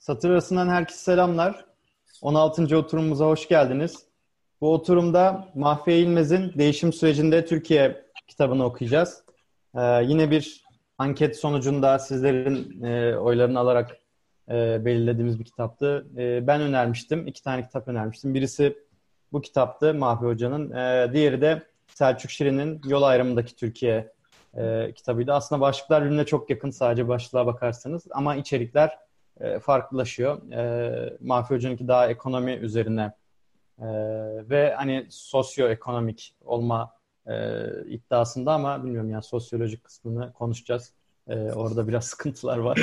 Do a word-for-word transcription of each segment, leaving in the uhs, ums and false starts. Satır arasından herkese selamlar. on altıncı oturumumuza hoş geldiniz. Bu oturumda Mahfi İlmez'in Değişim Sürecinde Türkiye kitabını okuyacağız. Ee, yine bir anket sonucunda sizlerin e, oylarını alarak e, belirlediğimiz bir kitaptı. E, ben önermiştim. İki tane kitap önermiştim. Birisi bu kitaptı Mahfi Hoca'nın. E, diğeri de Selçuk Şirin'in Yol Ayrımındaki Türkiye e, kitabıydı. Aslında başlıklar birbirine çok yakın, sadece başlığa bakarsanız. Ama içerikler e, farklılaşıyor. E, Mahfi Hoca'nınki daha ekonomi üzerine e, ve hani sosyoekonomik olma e, iddiasında, ama bilmiyorum yani sosyolojik kısmını konuşacağız. E, orada biraz sıkıntılar var.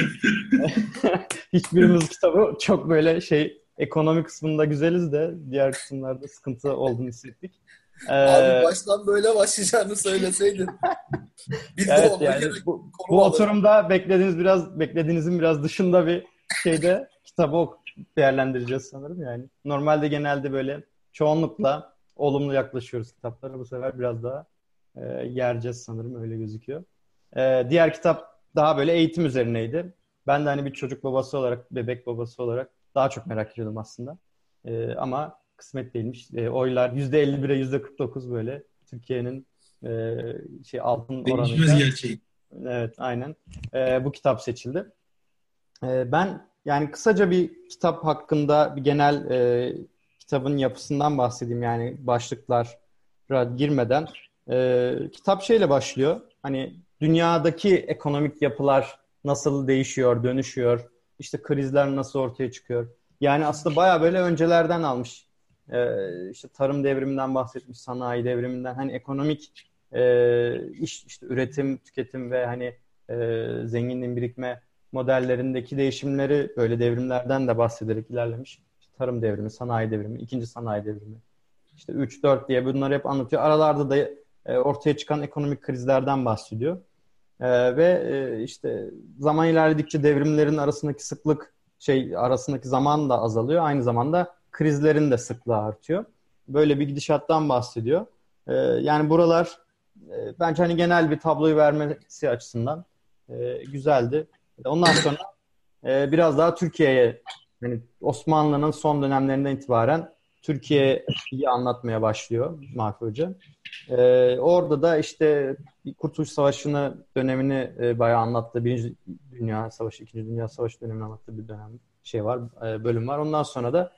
Hiçbirimiz kitabı çok böyle şey, ekonomi kısmında güzeliz de diğer kısımlarda sıkıntı olduğunu hissettik. Abi baştan böyle başlayacağını söyleseydin. Biz evet, de ona yani gerek bu, bu oturumda beklediğiniz biraz beklediğinizin biraz dışında bir şeyde kitabı değerlendireceğiz sanırım yani. Normalde genelde böyle çoğunlukla olumlu yaklaşıyoruz kitaplara. Bu sefer biraz daha e, yereceğiz sanırım, öyle gözüküyor. E, diğer kitap daha böyle eğitim üzerineydi. Ben de hani bir çocuk babası olarak, bebek babası olarak daha çok merak ediyordum aslında. E, ama kısmet değilmiş. E, oylar yüzde elli bire yüzde kırk dokuz böyle Türkiye'nin e, şey altın oranı. Değişmez gerçeği. Evet, aynen. E, bu kitap seçildi. E, ben yani kısaca bir kitap hakkında bir genel e, kitabın yapısından bahsedeyim. Yani başlıklara girmeden. E, kitap şeyle başlıyor. Hani dünyadaki ekonomik yapılar nasıl değişiyor, dönüşüyor. İşte krizler nasıl ortaya çıkıyor. Yani aslında bayağı böyle öncelerden almış. Ee, işte tarım devriminden bahsetmiş, sanayi devriminden, hani ekonomik e, iş, işte üretim, tüketim ve hani e, zenginliğin birikme modellerindeki değişimleri böyle devrimlerden de bahsederek ilerlemiş. İşte tarım devrimi, sanayi devrimi, ikinci sanayi devrimi, işte üç dört diye bunları hep anlatıyor. Aralarda da e, ortaya çıkan ekonomik krizlerden bahsediyor. E, ve e, işte zaman ilerledikçe devrimlerin arasındaki sıklık şey arasındaki zaman da azalıyor. Aynı zamanda krizlerin de sıklığı artıyor. Böyle bir gidişattan bahsediyor. Ee, yani buralar e, bence hani genel bir tabloyu vermesi açısından e, güzeldi. Ondan sonra e, biraz daha Türkiye'ye, yani Osmanlı'nın son dönemlerinden itibaren Türkiye'yi anlatmaya başlıyor Mahfi Hoca. E, orada da işte Kurtuluş Savaşı'nı dönemini e, bayağı anlattı. Birinci Dünya Savaşı, İkinci Dünya Savaşı dönemini anlattığı bir dönem şey var, e, bölüm var. Ondan sonra da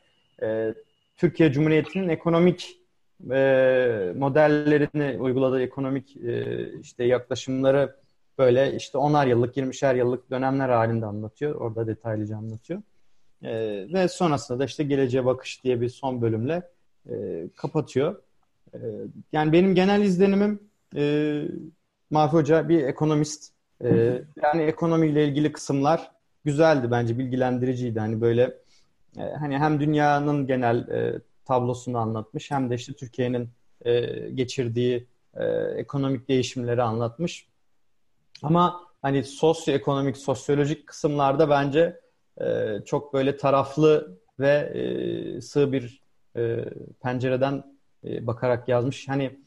Türkiye Cumhuriyeti'nin ekonomik e, modellerini uyguladığı ekonomik e, işte yaklaşımları böyle işte onar yıllık, yirmişer yıllık dönemler halinde anlatıyor. Orada detaylıca anlatıyor. E, ve sonrasında da işte Geleceğe Bakış diye bir son bölümle e, kapatıyor. E, yani benim genel izlenimim e, Mahfi Hoca bir ekonomist. E, yani ekonomiyle ilgili kısımlar güzeldi bence, bilgilendiriciydi. Hani böyle hani hem dünyanın genel e, tablosunu anlatmış, hem de işte Türkiye'nin e, geçirdiği e, ekonomik değişimleri anlatmış. Ama hani sosyoekonomik, sosyolojik kısımlarda bence e, çok böyle taraflı ve e, sığ bir e, pencereden e, bakarak yazmış. Hani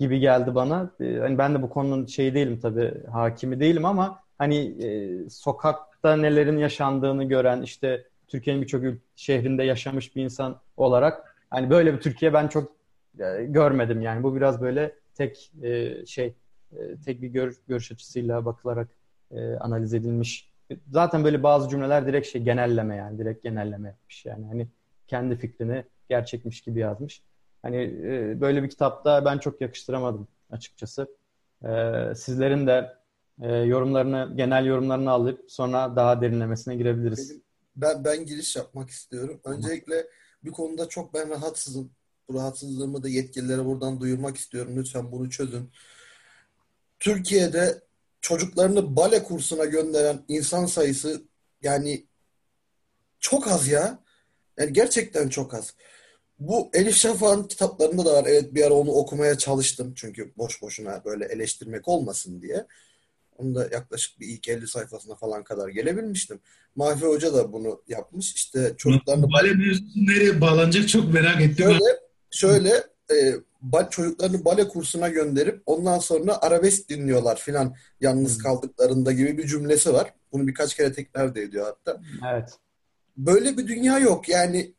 gibi geldi bana. E, hani ben de bu konunun şeyi değilim tabii, hakimi değilim, ama hani e, sokakta nelerin yaşandığını gören, işte Türkiye'nin birçok şehrinde yaşamış bir insan olarak hani böyle bir Türkiye ben çok e, görmedim yani. Bu biraz böyle tek e, şey e, tek bir gör, görüş açısıyla bakılarak e, analiz edilmiş. Zaten böyle bazı cümleler direkt şey genelleme yani direkt genelleme yapmış yani. Hani kendi fikrini gerçekmiş gibi yazmış. Hani e, böyle bir kitapta ben çok yakıştıramadım açıkçası. E, sizlerin de e, yorumlarını, genel yorumlarını alıp sonra daha derinlemesine girebiliriz. Ben ben giriş yapmak istiyorum. Öncelikle bir konuda çok ben rahatsızım. Bu rahatsızlığımı da yetkililere buradan duyurmak istiyorum. Lütfen bunu çözün. Türkiye'de çocuklarını bale kursuna gönderen insan sayısı yani çok az ya. Yani gerçekten çok az. Bu Elif Şafak'ın kitaplarında da var. Evet, bir ara onu okumaya çalıştım. Çünkü boş boşuna böyle eleştirmek olmasın diye. Onu da yaklaşık bir ilk elli sayfasına falan kadar gelebilmiştim. Mahfi Hoca da bunu yapmış. İşte çocuklarını... Bale mevzusu nereye bağlanacak çok merak ettim. Şöyle, şöyle e, çocuklarını bale kursuna gönderip ondan sonra arabesk dinliyorlar filan yalnız kaldıklarında gibi bir cümlesi var. Bunu birkaç kere tekrar da ediyor hatta. Evet. böyle bir dünya yok. Yani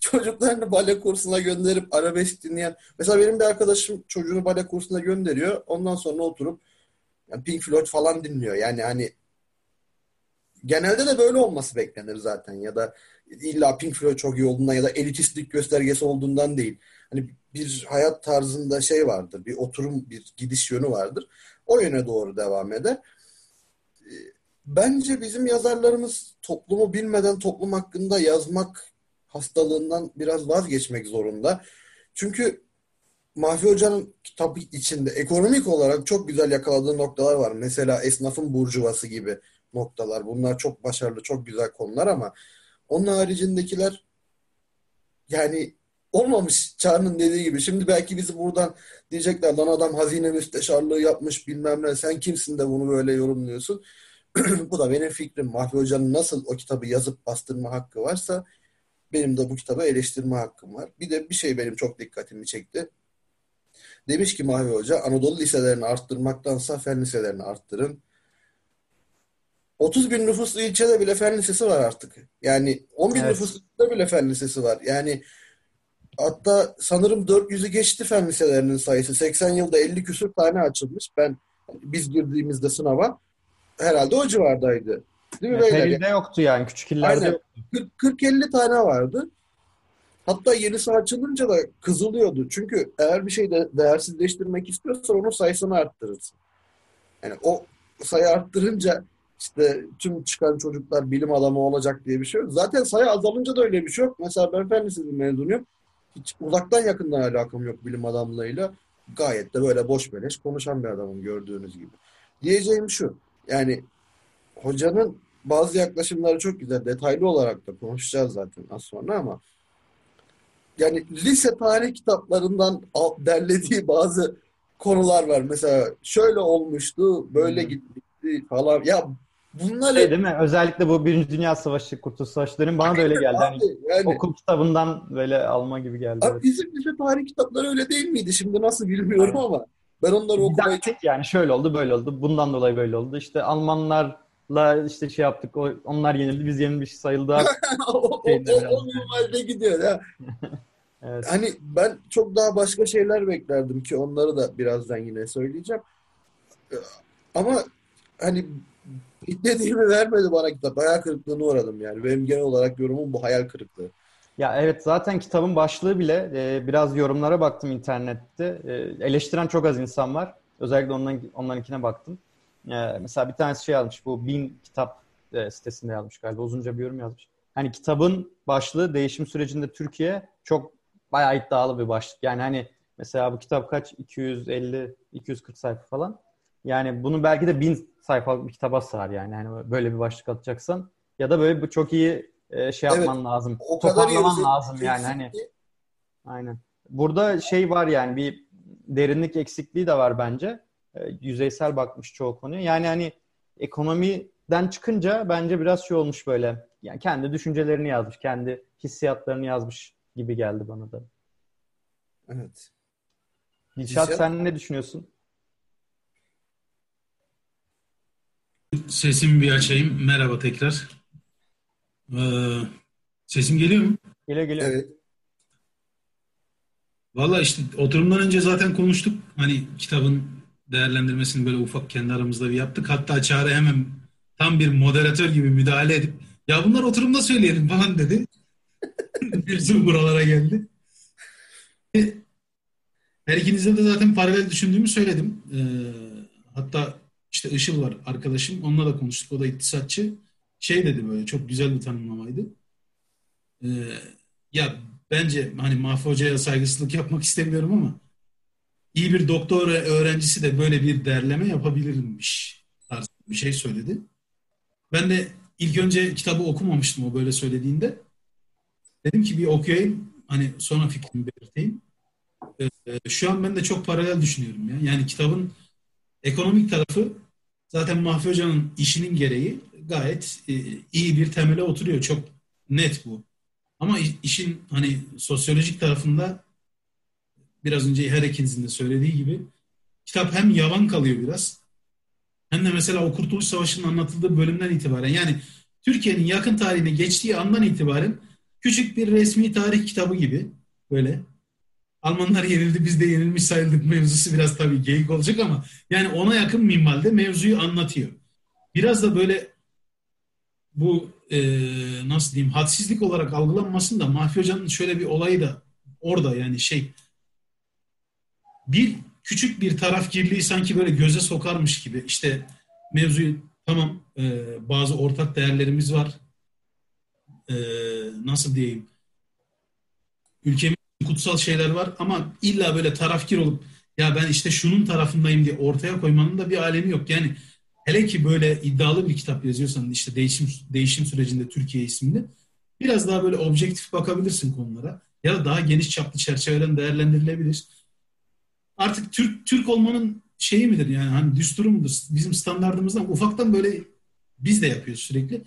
çocuklarını bale kursuna gönderip arabesk dinleyen. Mesela benim bir arkadaşım çocuğunu bale kursuna gönderiyor. Ondan sonra oturup yani Pink Floyd falan dinliyor. Yani hani genelde de böyle olması beklenir zaten. Ya da illa Pink Floyd çok iyi olduğundan ya da elitistlik göstergesi olduğundan değil. Hani bir hayat tarzında şey vardır. Bir oturum, bir gidiş yönü vardır. O yöne doğru devam eder. Bence bizim yazarlarımız toplumu bilmeden toplum hakkında yazmak hastalığından biraz vazgeçmek zorunda. Çünkü Mahfi Hoca'nın kitabı içinde ekonomik olarak çok güzel yakaladığı noktalar var. Mesela esnafın burjuvası gibi noktalar. Bunlar çok başarılı, çok güzel konular ama onun haricindekiler yani olmamış Çağrı'nın dediği gibi. Şimdi belki bizi buradan diyecekler lan adam hazine müsteşarlığı yapmış bilmem ne. Sen kimsin de bunu böyle yorumluyorsun? Bu da benim fikrim. Mahfi Hoca'nın nasıl o kitabı yazıp bastırma hakkı varsa benim de bu kitabı eleştirme hakkım var. Bir de bir şey benim çok dikkatimi çekti. Demiş ki Mahfi Hoca, Anadolu liselerini arttırmaktansa fen liselerini arttırın. otuz bin nüfuslu ilçede bile fen lisesi var artık. Yani on bin evet. nüfuslu ilçede bile fen lisesi var. Yani hatta sanırım dört yüzü geçti fen liselerinin sayısı. seksen yılda elli küsur tane açılmış. Ben biz girdiğimizde sınava herhalde o civardaydı. Değil mi? Peril'de yani. Yoktu yani. Küçük illerde yoktu. kırk elli tane vardı. Hatta yenisi açılınca da kızılıyordu. Çünkü eğer bir şeyi de değersizleştirmek istiyorsan onun sayısını arttırırsın. Yani o sayı arttırınca işte tüm çıkan çocuklar bilim adamı olacak diye bir şey yok. Zaten sayı azalınca da öyle bir şey yok. Mesela ben fen lisesi mezunuyum. Hiç uzaktan yakından alakam yok bilim adamlığıyla. Gayet de böyle boş beleş konuşan bir adamım gördüğünüz gibi. Diyeceğim şu. Yani hocanın bazı yaklaşımları çok güzel. Detaylı olarak da konuşacağız zaten az sonra ama yani lise tarih kitaplarından derlediği bazı konular var. Mesela şöyle olmuştu, böyle gitmişti falan. Ya bunlar... Şey, değil mi? Özellikle bu Birinci Dünya Savaşı, Kurtuluş Savaşı'ların bana da öyle geldi. Yani, yani, okul kitabından böyle alma gibi geldi. Abi, bizim lise tarih kitapları öyle değil miydi? Şimdi nasıl bilmiyorum yani. Ama ben onları okumaya... Didaktik yani şöyle oldu, böyle oldu. Bundan dolayı böyle oldu. İşte Almanlarla işte şey yaptık. Onlar yenildi, biz yenilmiş sayıldık. o normalde gidiyor ya. Evet. Hani ben çok daha başka şeyler beklerdim ki onları da birazdan yine söyleyeceğim. Ama hani dediğimi vermedi bana kitap. Hayal kırıklığına uğradım yani. Benim genel olarak yorumum bu hayal kırıklığı. Ya evet, zaten kitabın başlığı bile e, biraz yorumlara baktım internette. E, eleştiren çok az insan var. Özellikle onların, onlarınkine baktım. E, mesela bir tanesi şey yazmış. Bu bin kitap e, sitesinde yazmış galiba. Uzunca bir yorum yazmış. Hani kitabın başlığı Değişim Sürecinde Türkiye çok bayağı iddialı bir başlık. Yani hani mesela bu kitap kaç? iki yüz elli iki yüz kırk sayfa falan. Yani bunu belki de bin sayfalık bir kitaba sığar yani. Yani böyle bir başlık atacaksan ya da böyle bu çok iyi şey yapman evet, lazım. Toparlaman lazım yani eksikliği. Hani. Aynen. Burada şey var yani bir derinlik eksikliği de var bence. E, yüzeysel bakmış çoğu konuya. Yani hani ekonomiden çıkınca bence biraz şey olmuş böyle. Yani kendi düşüncelerini yazmış, kendi hissiyatlarını yazmış gibi geldi bana da. Evet. Dilşat Hissiyat... sen ne düşünüyorsun? Sesimi bir açayım. Merhaba tekrar. Ee, sesim geliyor mu? Geliyor geliyor. Evet. Valla işte oturumdan önce zaten konuştuk. Hani kitabın değerlendirmesini böyle ufak kendi aramızda bir yaptık. Hatta Çağrı hemen tam bir moderatör gibi müdahale edip ya bunlar oturumda söyleyelim falan dedi. Bizim buralara geldi. Her ikinizde de zaten paralel düşündüğümü söyledim. Ee, hatta işte Işıl var arkadaşım. Onunla da konuştuk. O da iktisatçı. Şey dedi böyle, çok güzel bir tanımlamaydı. Ee, ya bence hani Mahfi Hoca'ya saygısızlık yapmak istemiyorum ama iyi bir doktora öğrencisi de böyle bir derleme yapabilirmiş tarzı bir şey söyledi. Ben de ilk önce kitabı okumamıştım o böyle söylediğinde. Dedim ki bir okuyayım, hani sonra fikrimi belirteyim. Ee, şu an ben de çok paralel düşünüyorum ya. Yani kitabın ekonomik tarafı zaten Mahfi Hoca'nın işinin gereği gayet e, iyi bir temele oturuyor. Çok net bu. Ama işin hani sosyolojik tarafında biraz önce her ikinizin de söylediği gibi kitap hem yavan kalıyor biraz hem de mesela o Kurtuluş Savaşı'nın anlatıldığı bölümden itibaren yani Türkiye'nin yakın tarihine geçtiği andan itibaren küçük bir resmi tarih kitabı gibi böyle Almanlar yenildi biz de yenilmiş sayıldık mevzusu biraz tabii geyik olacak ama yani ona yakın minvalde mevzuyu anlatıyor. Biraz da böyle bu e, nasıl diyeyim hadsizlik olarak algılanmasın da Mahfi Hoca'nın şöyle bir olayı da orada yani şey bir küçük bir tarafgirliği sanki böyle göze sokarmış gibi işte mevzuyu tamam e, bazı ortak değerlerimiz var e, nasıl diyeyim ülkemiz kutsal şeyler var ama illa böyle tarafgir olup ya ben işte şunun tarafındayım diye ortaya koymanın da bir alemi yok. Yani hele ki böyle iddialı bir kitap yazıyorsan işte Değişim Değişim Sürecinde Türkiye isimli biraz daha böyle objektif bakabilirsin konulara ya da daha geniş çaplı çerçeveden değerlendirilebilir. Artık Türk Türk olmanın şeyi midir yani hani düsturu mudur? Bizim standartımızdan ufaktan böyle biz de yapıyoruz sürekli.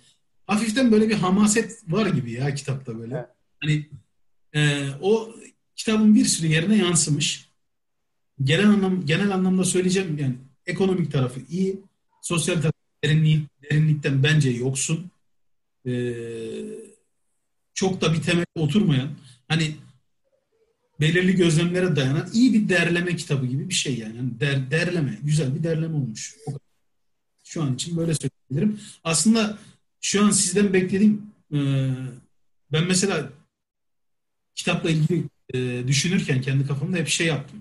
Hafiften böyle bir hamaset var gibi ya kitapta böyle. Hani e, o kitabın bir sürü yerine yansımış. Genel anlam genel anlamda söyleyeceğim yani ekonomik tarafı iyi, sosyal tarafı derinliği, derinlikten bence yoksun. E, çok da bir temel oturmayan hani belirli gözlemlere dayanan iyi bir derleme kitabı gibi bir şey yani. yani der, derleme, güzel bir derleme olmuş. Şu an için böyle söyleyebilirim. Aslında şu an sizden beklediğim e, ben mesela kitapla ilgili e, düşünürken kendi kafamda hep şey yaptım.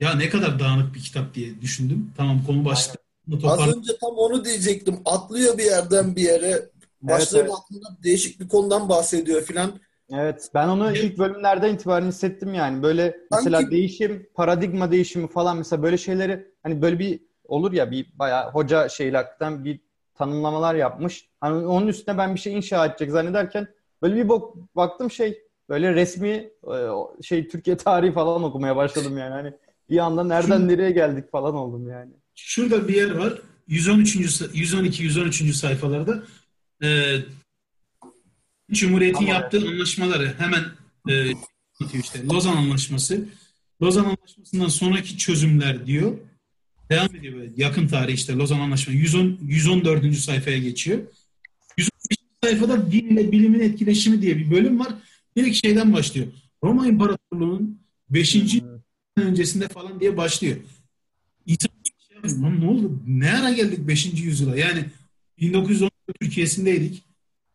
Ya ne kadar dağınık bir kitap diye düşündüm. Tamam konu başladı. Az önce tam onu diyecektim. Atlıyor bir yerden bir yere. Başları evet, evet. Aklında değişik bir konudan bahsediyor filan. Evet, ben onu ilk bölümlerden itibaren hissettim yani. Böyle mesela Sanki... değişim, paradigma değişimi falan mesela böyle şeyleri hani böyle bir olur ya bir bayağı hoca şeyle hakikaten bir tanımlamalar yapmış. Hani onun üstüne ben bir şey inşa edecek zannederken böyle bir bok baktım şey böyle resmi şey Türkiye tarihi falan okumaya başladım yani. Hani bir anda nereden Şu... nereye geldik falan oldum yani. Şurada bir yer var. yüz on üçüncü, yüz on iki, yüz on üç sayfalarda eee Cumhuriyet'in tamam, yaptığı evet. anlaşmaları hemen e, işte Lozan Anlaşması. Lozan Anlaşması'ndan sonraki çözümler diyor. Devam ediyor böyle. Yakın tarih işte Lozan Anlaşması. yüz on, yüz on dördüncü sayfaya geçiyor. yüz on beşinci sayfada din ve bilimin etkileşimi diye bir bölüm var. Direkt şeyden başlıyor. Roma İmparatorluğu'nun beşinci yüzyılın öncesinde falan diye başlıyor. İnsan şey yapıyor. Ne oldu? Ne ara geldik beşinci yüzyıla? Yani bin dokuz yüz on Türkiye'sindeydik.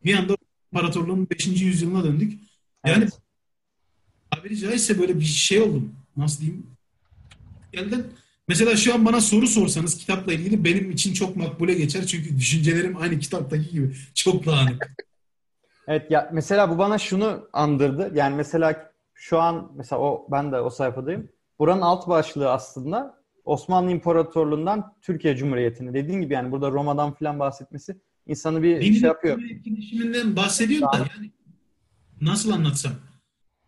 Bir anda İmparatorluğun beşinci yüzyılına döndük. Yani evet. Tabiri caizse böyle bir şey oldum. Nasıl diyeyim? Gelden, mesela şu an bana soru sorsanız kitapla ilgili benim için çok makbule geçer. Çünkü düşüncelerim aynı kitaptaki gibi. Çok dağınık. Evet ya mesela bu bana şunu andırdı. Yani mesela şu an mesela o ben de o sayfadayım. Buranın alt başlığı aslında Osmanlı İmparatorluğundan Türkiye Cumhuriyeti'ne. Dediğin gibi yani burada Roma'dan filan bahsetmesi İnsanı bir Benim şey yapıyor. Benim etkileşiminden bahsediyorum da yani nasıl anlatsam.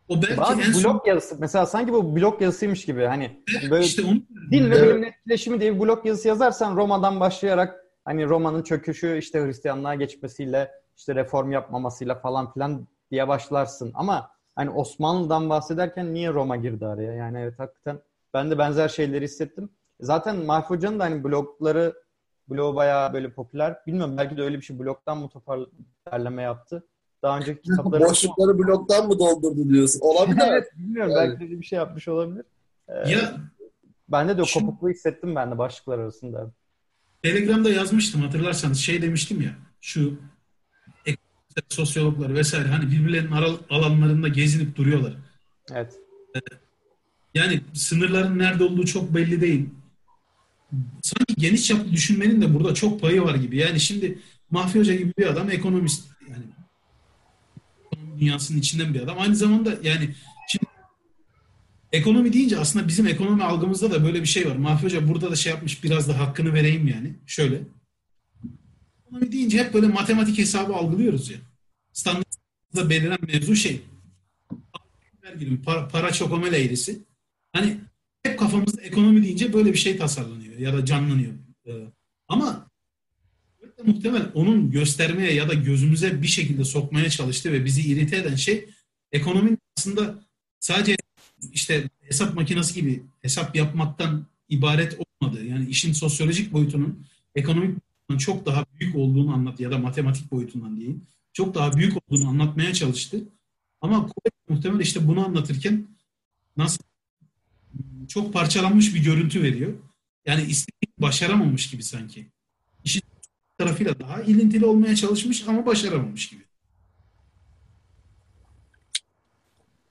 O belki bazı en blok son... yazısı mesela sanki bu blok yazısıymış gibi hani evet, böyle işte onu... dil ve bilimin evet. etkileşimi diye bir blok yazısı yazarsan Roma'dan başlayarak hani Roma'nın çöküşü işte Hristiyanlığa geçmesiyle işte reform yapmamasıyla falan filan diye başlarsın ama hani Osmanlı'dan bahsederken niye Roma girdi araya yani evet hakikaten ben de benzer şeyleri hissettim. Zaten Mahfi Hoca'nın da hani blokları Blog bayağı böyle popüler. Bilmiyorum belki de öyle bir şey blogdan mı toparlama yaptı. Daha önceki kitapları... Boşlukları blogdan mı doldurdu diyorsun? Olabilir. Evet bilmiyorum. Yani. Belki de bir şey yapmış olabilir. Ee, ya, ben de de şimdi, kopukluğu hissettim ben de başlıklar arasında. Telegram'da yazmıştım hatırlarsanız. Şey demiştim ya şu sosyologlar vesaire hani birbirlerinin aral, alanlarında gezinip duruyorlar. Evet. Ee, yani sınırların nerede olduğu çok belli değil. Sanki geniş çaplı düşünmenin de burada çok payı var gibi. Yani şimdi Mahfi Hoca gibi bir adam ekonomist yani dünyasının içinden bir adam. Aynı zamanda yani şimdi ekonomi deyince aslında bizim ekonomi algımızda da böyle bir şey var. Mahfi Hoca burada da şey yapmış biraz da hakkını vereyim yani. Şöyle. Ekonomi deyince hep böyle matematik hesabı algılıyoruz ya. Yani. Standartta belirlen mevzu şey. Para, para çokomel eğrisi. Hani hep kafamızda ekonomi deyince böyle bir şey tasarlanıyor ya da canlanıyor. Ee, ama muhtemelen onun göstermeye ya da gözümüze bir şekilde sokmaya çalıştığı ve bizi irite eden şey ekonominin aslında sadece işte hesap makinesi gibi hesap yapmaktan ibaret olmadığı yani işin sosyolojik boyutunun ekonomik çok daha büyük olduğunu anlat ya da matematik boyutundan değil, çok daha büyük olduğunu anlatmaya çalıştı. Ama muhtemelen işte bunu anlatırken nasıl çok parçalanmış bir görüntü veriyor. Yani istediğini başaramamış gibi sanki. İşin tarafıyla daha ilintili olmaya çalışmış ama başaramamış gibi.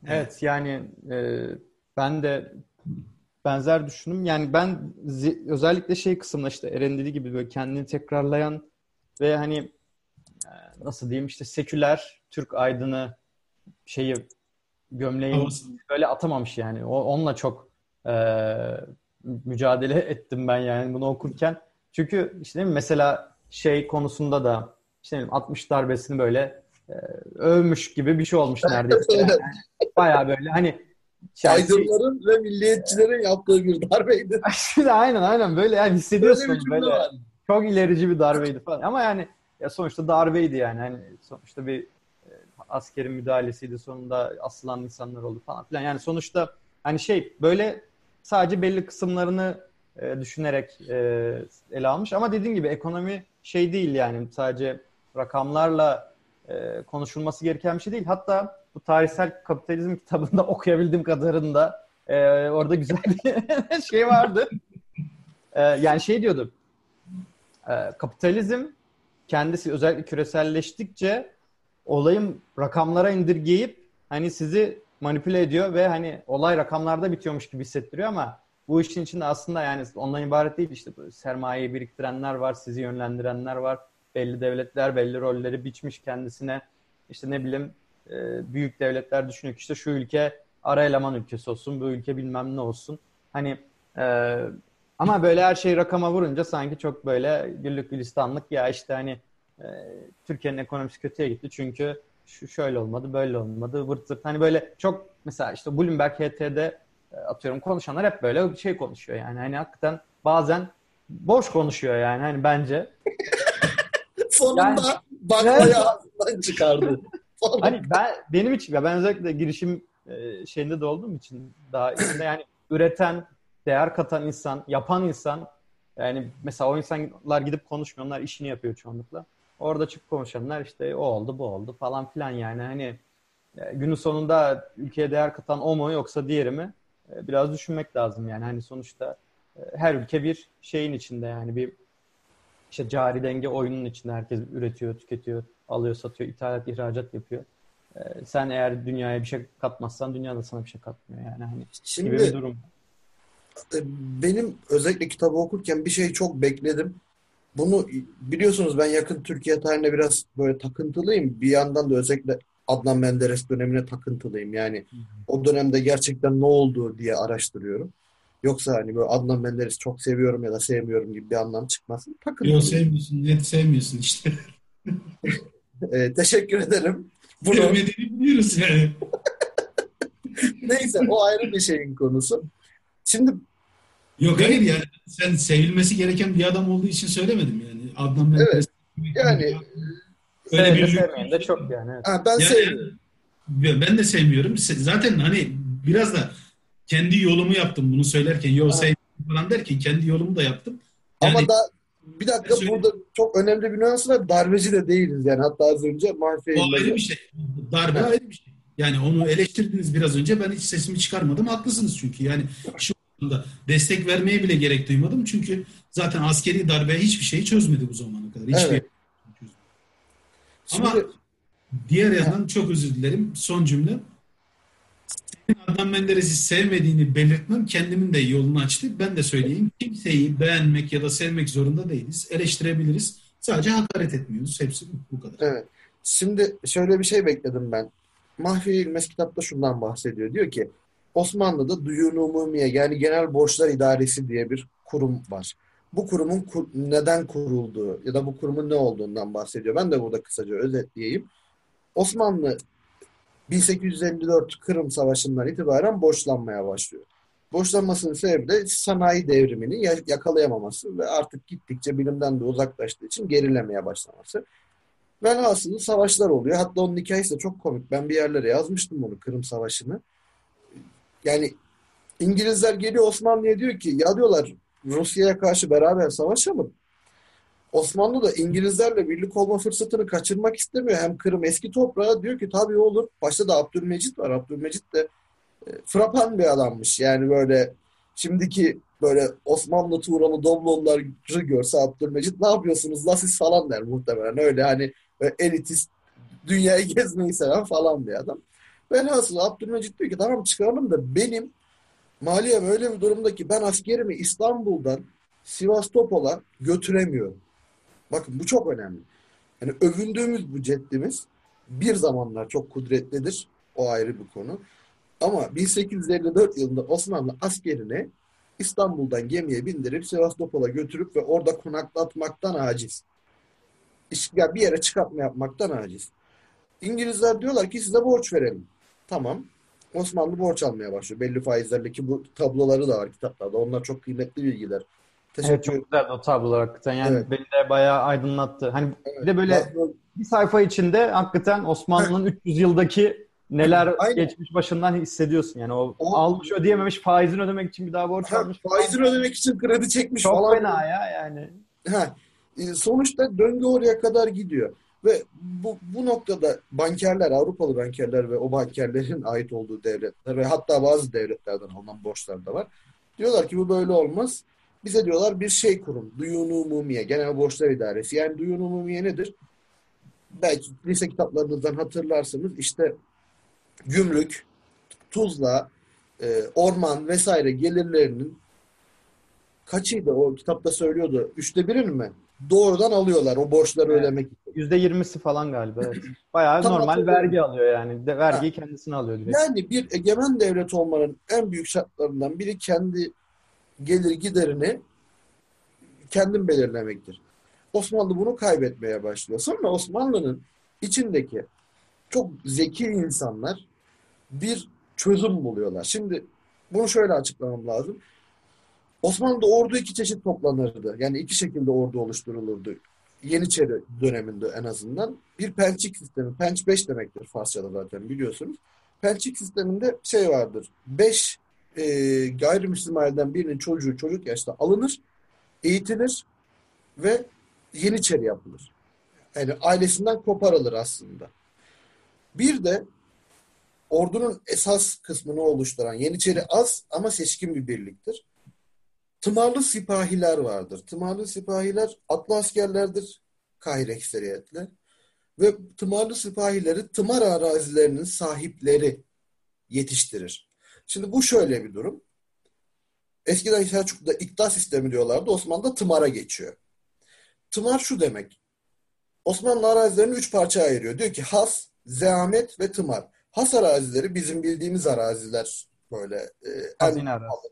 Evet, yani e, ben de benzer düşündüm. Yani ben zi, özellikle şey kısımda işte Eren dediği gibi böyle kendini tekrarlayan ve hani e, nasıl diyeyim işte seküler Türk aydını şeyi gömleği Havası. Böyle atamamış yani. O, onunla çok e, mücadele ettim ben yani bunu okurken. Çünkü işte mesela şey konusunda da işte altmış darbesini böyle e, övmüş gibi bir şey olmuş neredeyse. Yani. Bayağı böyle hani şarkı... aydınların ve milliyetçilerin yaptığı bir darbeydi. aynen aynen böyle yani hissediyorsun böyle, böyle çok ilerici bir darbeydi falan ama yani ya sonuçta darbeydi yani. Yani sonuçta bir askerin müdahalesiydi, sonunda asılan insanlar oldu falan filan. Yani sonuçta hani şey böyle sadece belli kısımlarını e, düşünerek e, ele almış ama dediğim gibi ekonomi şey değil yani sadece rakamlarla e, konuşulması gereken bir şey değil. Hatta bu Tarihsel Kapitalizm kitabında okuyabildiğim kadarında e, orada güzel bir şey vardı. E, yani şey diyordu. E, kapitalizm kendisi özellikle küreselleştikçe olayın rakamlara indirgeyip hani sizi manipüle ediyor ve hani olay rakamlarda bitiyormuş gibi hissettiriyor ama bu işin içinde aslında yani ondan ibaret değil. İşte sermayeyi biriktirenler var, sizi yönlendirenler var. Belli devletler belli rolleri biçmiş kendisine. İşte ne bileyim büyük devletler düşünüyor ki işte şu ülke ara eleman ülkesi olsun, bu ülke bilmem ne olsun. Hani e, ama böyle her şeyi rakama vurunca sanki çok böyle güllük gülistanlık ya işte hani e, Türkiye'nin ekonomisi kötüye gitti çünkü şu şöyle olmadı, böyle olmadı, vırt vırt. Hani böyle çok mesela işte Bloomberg H T'de atıyorum konuşanlar hep böyle bir şey konuşuyor yani. Hani hakikaten bazen boş konuşuyor yani hani bence. Sonunda yani, bakmayı ağzından çıkardı. Hani ben benim için ya ben özellikle girişim e, şeyinde de olduğum için daha içinde yani üreten, değer katan insan, yapan insan yani mesela o insanlar gidip konuşmuyorlar, işini yapıyor çoğunlukla. Orada çıkıp konuşanlar işte o oldu, bu oldu falan filan yani hani e, günün sonunda ülkeye değer katan o mu yoksa diğeri mi? E, biraz düşünmek lazım yani hani sonuçta e, her ülke bir şeyin içinde yani bir işte cari denge oyunun içinde herkes üretiyor, tüketiyor, alıyor, satıyor, ithalat, ihracat yapıyor. Ee, sen eğer dünyaya bir şey katmazsan dünya da sana bir şey katmıyor yani hani şimdi gibi bir durum. Benim özellikle kitabı okurken bir şeyi çok bekledim. Bunu biliyorsunuz ben yakın Türkiye tarihine biraz böyle takıntılıyım. Bir yandan da özellikle Adnan Menderes dönemine takıntılıyım. Yani hı hı. O dönemde gerçekten ne oldu diye araştırıyorum. Yoksa hani böyle Adnan Menderes'i çok seviyorum ya da sevmiyorum gibi bir anlam çıkmasın. Takıntılıyım. Yok sevmiyorsun, net sevmiyorsun işte. Ee, teşekkür ederim. Bunu... Sevmediğini biliyoruz yani. Neyse o ayrı bir şeyin konusu. Şimdi yok hayır yani sen sevilmesi gereken bir adam olduğu için söylemedim yani. Adnan Menderes. Evet. Yani öyle bir sevmeyen de çok yani. Evet. Ha, ben yani, sevmiyorum. Ben de sevmiyorum. Zaten hani biraz da kendi yolumu yaptım bunu söylerken. Yo sevmiyorum falan derken kendi yolumu da yaptım. Yani, ama da bir dakika burada çok önemli bir nüans var. Darbeci de değiliz yani. Hatta az önce Mahfi İlmez. O ayrı bir şey. Darbe evet. Ayrı bir şey. Yani onu eleştirdiniz biraz önce. Ben hiç sesimi çıkarmadım. Haklısınız çünkü. Yani şu anda destek vermeye bile gerek duymadım. Çünkü zaten askeri darbe hiçbir şeyi çözmedi bu zamana kadar. Hiçbir evet. Ama şimdi... diğer yandan çok özür dilerim. Son cümle. Senin Adnan Menderes'i sevmediğini belirtmem kendimin de yolunu açtı. Ben de söyleyeyim. Kimseyi beğenmek ya da sevmek zorunda değiliz. Eleştirebiliriz. Sadece hakaret etmiyoruz. Hepsi bu kadar. Evet. Şimdi şöyle bir şey bekledim ben. Mahfi İlmez kitapta şundan bahsediyor. Diyor ki Osmanlı'da Duyun-u Umumiye yani Genel Borçlar İdaresi diye bir kurum var. Bu kurumun kur- neden kurulduğu ya da bu kurumun ne olduğundan bahsediyor. Ben de burada kısaca özetleyeyim. Osmanlı bin sekiz yüz elli dört Kırım Savaşı'ndan itibaren borçlanmaya başlıyor. Borçlanmasının sebebi de sanayi devrimini yakalayamaması ve artık gittikçe bilimden de uzaklaştığı için gerilemeye başlaması. Velhasıl savaşlar oluyor. Hatta onun hikayesi de çok komik. Ben bir yerlere yazmıştım bunu, Kırım Savaşı'nı. Yani İngilizler geliyor Osmanlı'ya diyor ki ya diyorlar Rusya'ya karşı beraber savaşalım. Osmanlı da İngilizlerle birlik olma fırsatını kaçırmak istemiyor. Hem Kırım eski toprağı, diyor ki tabii olur. Başta da Abdülmecit var. Abdülmecit de e, frapan bir adammış. Yani böyle şimdiki böyle Osmanlı, Tuğralı, Domluları görse Abdülmecit ne yapıyorsunuz la siz falan der muhtemelen. Öyle hani elitist, dünyayı gezmeyi seven falan bir adam. Velhasıl Abdülmecit diyor ki tamam çıkaralım da benim maliyem öyle bir durumda ki ben askerimi İstanbul'dan Sivastopol'a götüremiyorum. Bakın bu çok önemli. Yani övündüğümüz bu ceddimiz bir zamanlar çok kudretlidir. O ayrı bir konu. Ama bin sekiz yüz elli dört yılında Osmanlı askerini İstanbul'dan gemiye bindirip Sivastopol'a götürüp ve orada konaklatmaktan aciz. İşgal, bir yere çıkartma yapmaktan aciz. İngilizler diyorlar ki size borç verelim. Tamam. Osmanlı borç almaya başlıyor. Belli faizlerle ki bu tabloları da var kitaplarda. Onlar çok kıymetli bilgiler. Teşekkür evet, çok güzeldi o tablolar hakikaten. Yani evet. Beni de bayağı aydınlattı. Hani evet. Bir de böyle Bak, bir sayfa içinde hakikaten Osmanlı'nın üç yüz yıldaki neler aynen. Geçmiş başından hissediyorsun. Yani o, o almış ödeyememiş, faizini ödemek için bir daha borç almış. Faizini ödemek için kredi çekmiş çok falan. Çok fena ya yani. Ha. Sonuçta döngü oraya kadar gidiyor. Ve bu, bu noktada bankerler, Avrupalı bankerler ve o bankerlerin ait olduğu devletler ve hatta bazı devletlerden alınan borçlar da var. Diyorlar ki bu böyle olmaz. Bize diyorlar bir şey kurun. Duyun-u Umumiye, Genel Borçlar İdaresi. Yani Duyun-u Umumiye nedir? Belki lise kitaplarınızdan hatırlarsınız. İşte gümrük, Tuzla, e, orman vesaire gelirlerinin kaçıydı? O kitapta söylüyordu. Üçte birini mi? Doğrudan alıyorlar o borçları evet. Ödemek için. Yüzde yirmisi falan galiba. Evet. Bayağı normal vergi alıyor yani. De, vergiyi ha. Kendisine alıyor. Direkt. Yani bir egemen devlet olmanın en büyük şartlarından biri kendi gelir giderini kendin belirlemektir. Osmanlı bunu kaybetmeye başlıyor. Sonra Osmanlı'nın içindeki çok zeki insanlar bir çözüm buluyorlar. Şimdi bunu şöyle açıklamam lazım. Osmanlı'da ordu iki çeşit toplanırdı. Yani iki şekilde ordu oluşturulurdu. Yeniçeri döneminde en azından. Bir pençik sistemi. Penç beş demektir Farsça'da zaten biliyorsunuz. Pençik sisteminde şey vardır. Beş e, gayrimüslim aileden birinin çocuğu çocuk yaşta alınır, eğitilir ve Yeniçeri yapılır. Yani ailesinden koparılır aslında. Bir de ordunun esas kısmını oluşturan Yeniçeri az ama seçkin bir birliktir. Tımarlı sipahiler vardır. Tımarlı sipahiler atlı askerlerdir. Kahir ekseriyetle. Ve tımarlı sipahileri tımar arazilerinin sahipleri yetiştirir. Şimdi bu şöyle bir durum. Eskiden Selçuklu'da iktidar sistemi diyorlardı. Osmanlı'da tımara geçiyor. Tımar şu demek. Osmanlı arazilerini üç parçaya ayırıyor. Diyor ki has, zeamet ve tımar. Has arazileri bizim bildiğimiz araziler böyle. E, Hazine arazileri.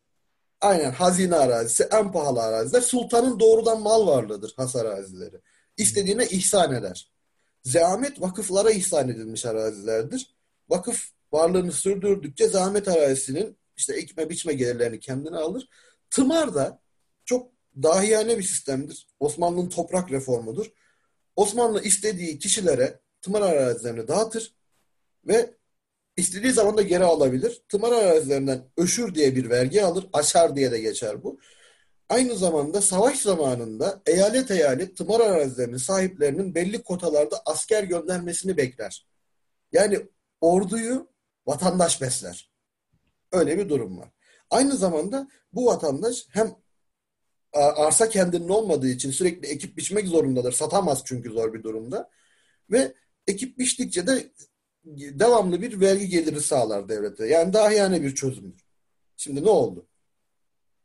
Aynen hazine arazisi, en pahalı araziler. Sultanın doğrudan mal varlığıdır has arazileri. İstediğine ihsan eder. Zahmet vakıflara ihsan edilmiş arazilerdir. Vakıf varlığını sürdürdükçe zahmet arazisinin işte ekme biçme gelirlerini kendine alır. Tımar da çok dahiyane bir sistemdir. Osmanlı'nın toprak reformudur. Osmanlı istediği kişilere tımar arazilerini dağıtır ve İstediği zaman da geri alabilir. Tımar arazilerinden öşür diye bir vergi alır. Aşar diye de geçer bu. Aynı zamanda savaş zamanında eyalet eyalet tımar arazilerinin sahiplerinin belli kotalarda asker göndermesini bekler. Yani orduyu vatandaş besler. Öyle bir durum var. Aynı zamanda bu vatandaş hem arsa kendinin olmadığı için sürekli ekip biçmek zorundadır. Satamaz çünkü zor bir durumda. Ve ekip biçtikçe de devamlı bir vergi geliri sağlar devlete. Yani dahiyane bir çözümdür. Şimdi ne oldu?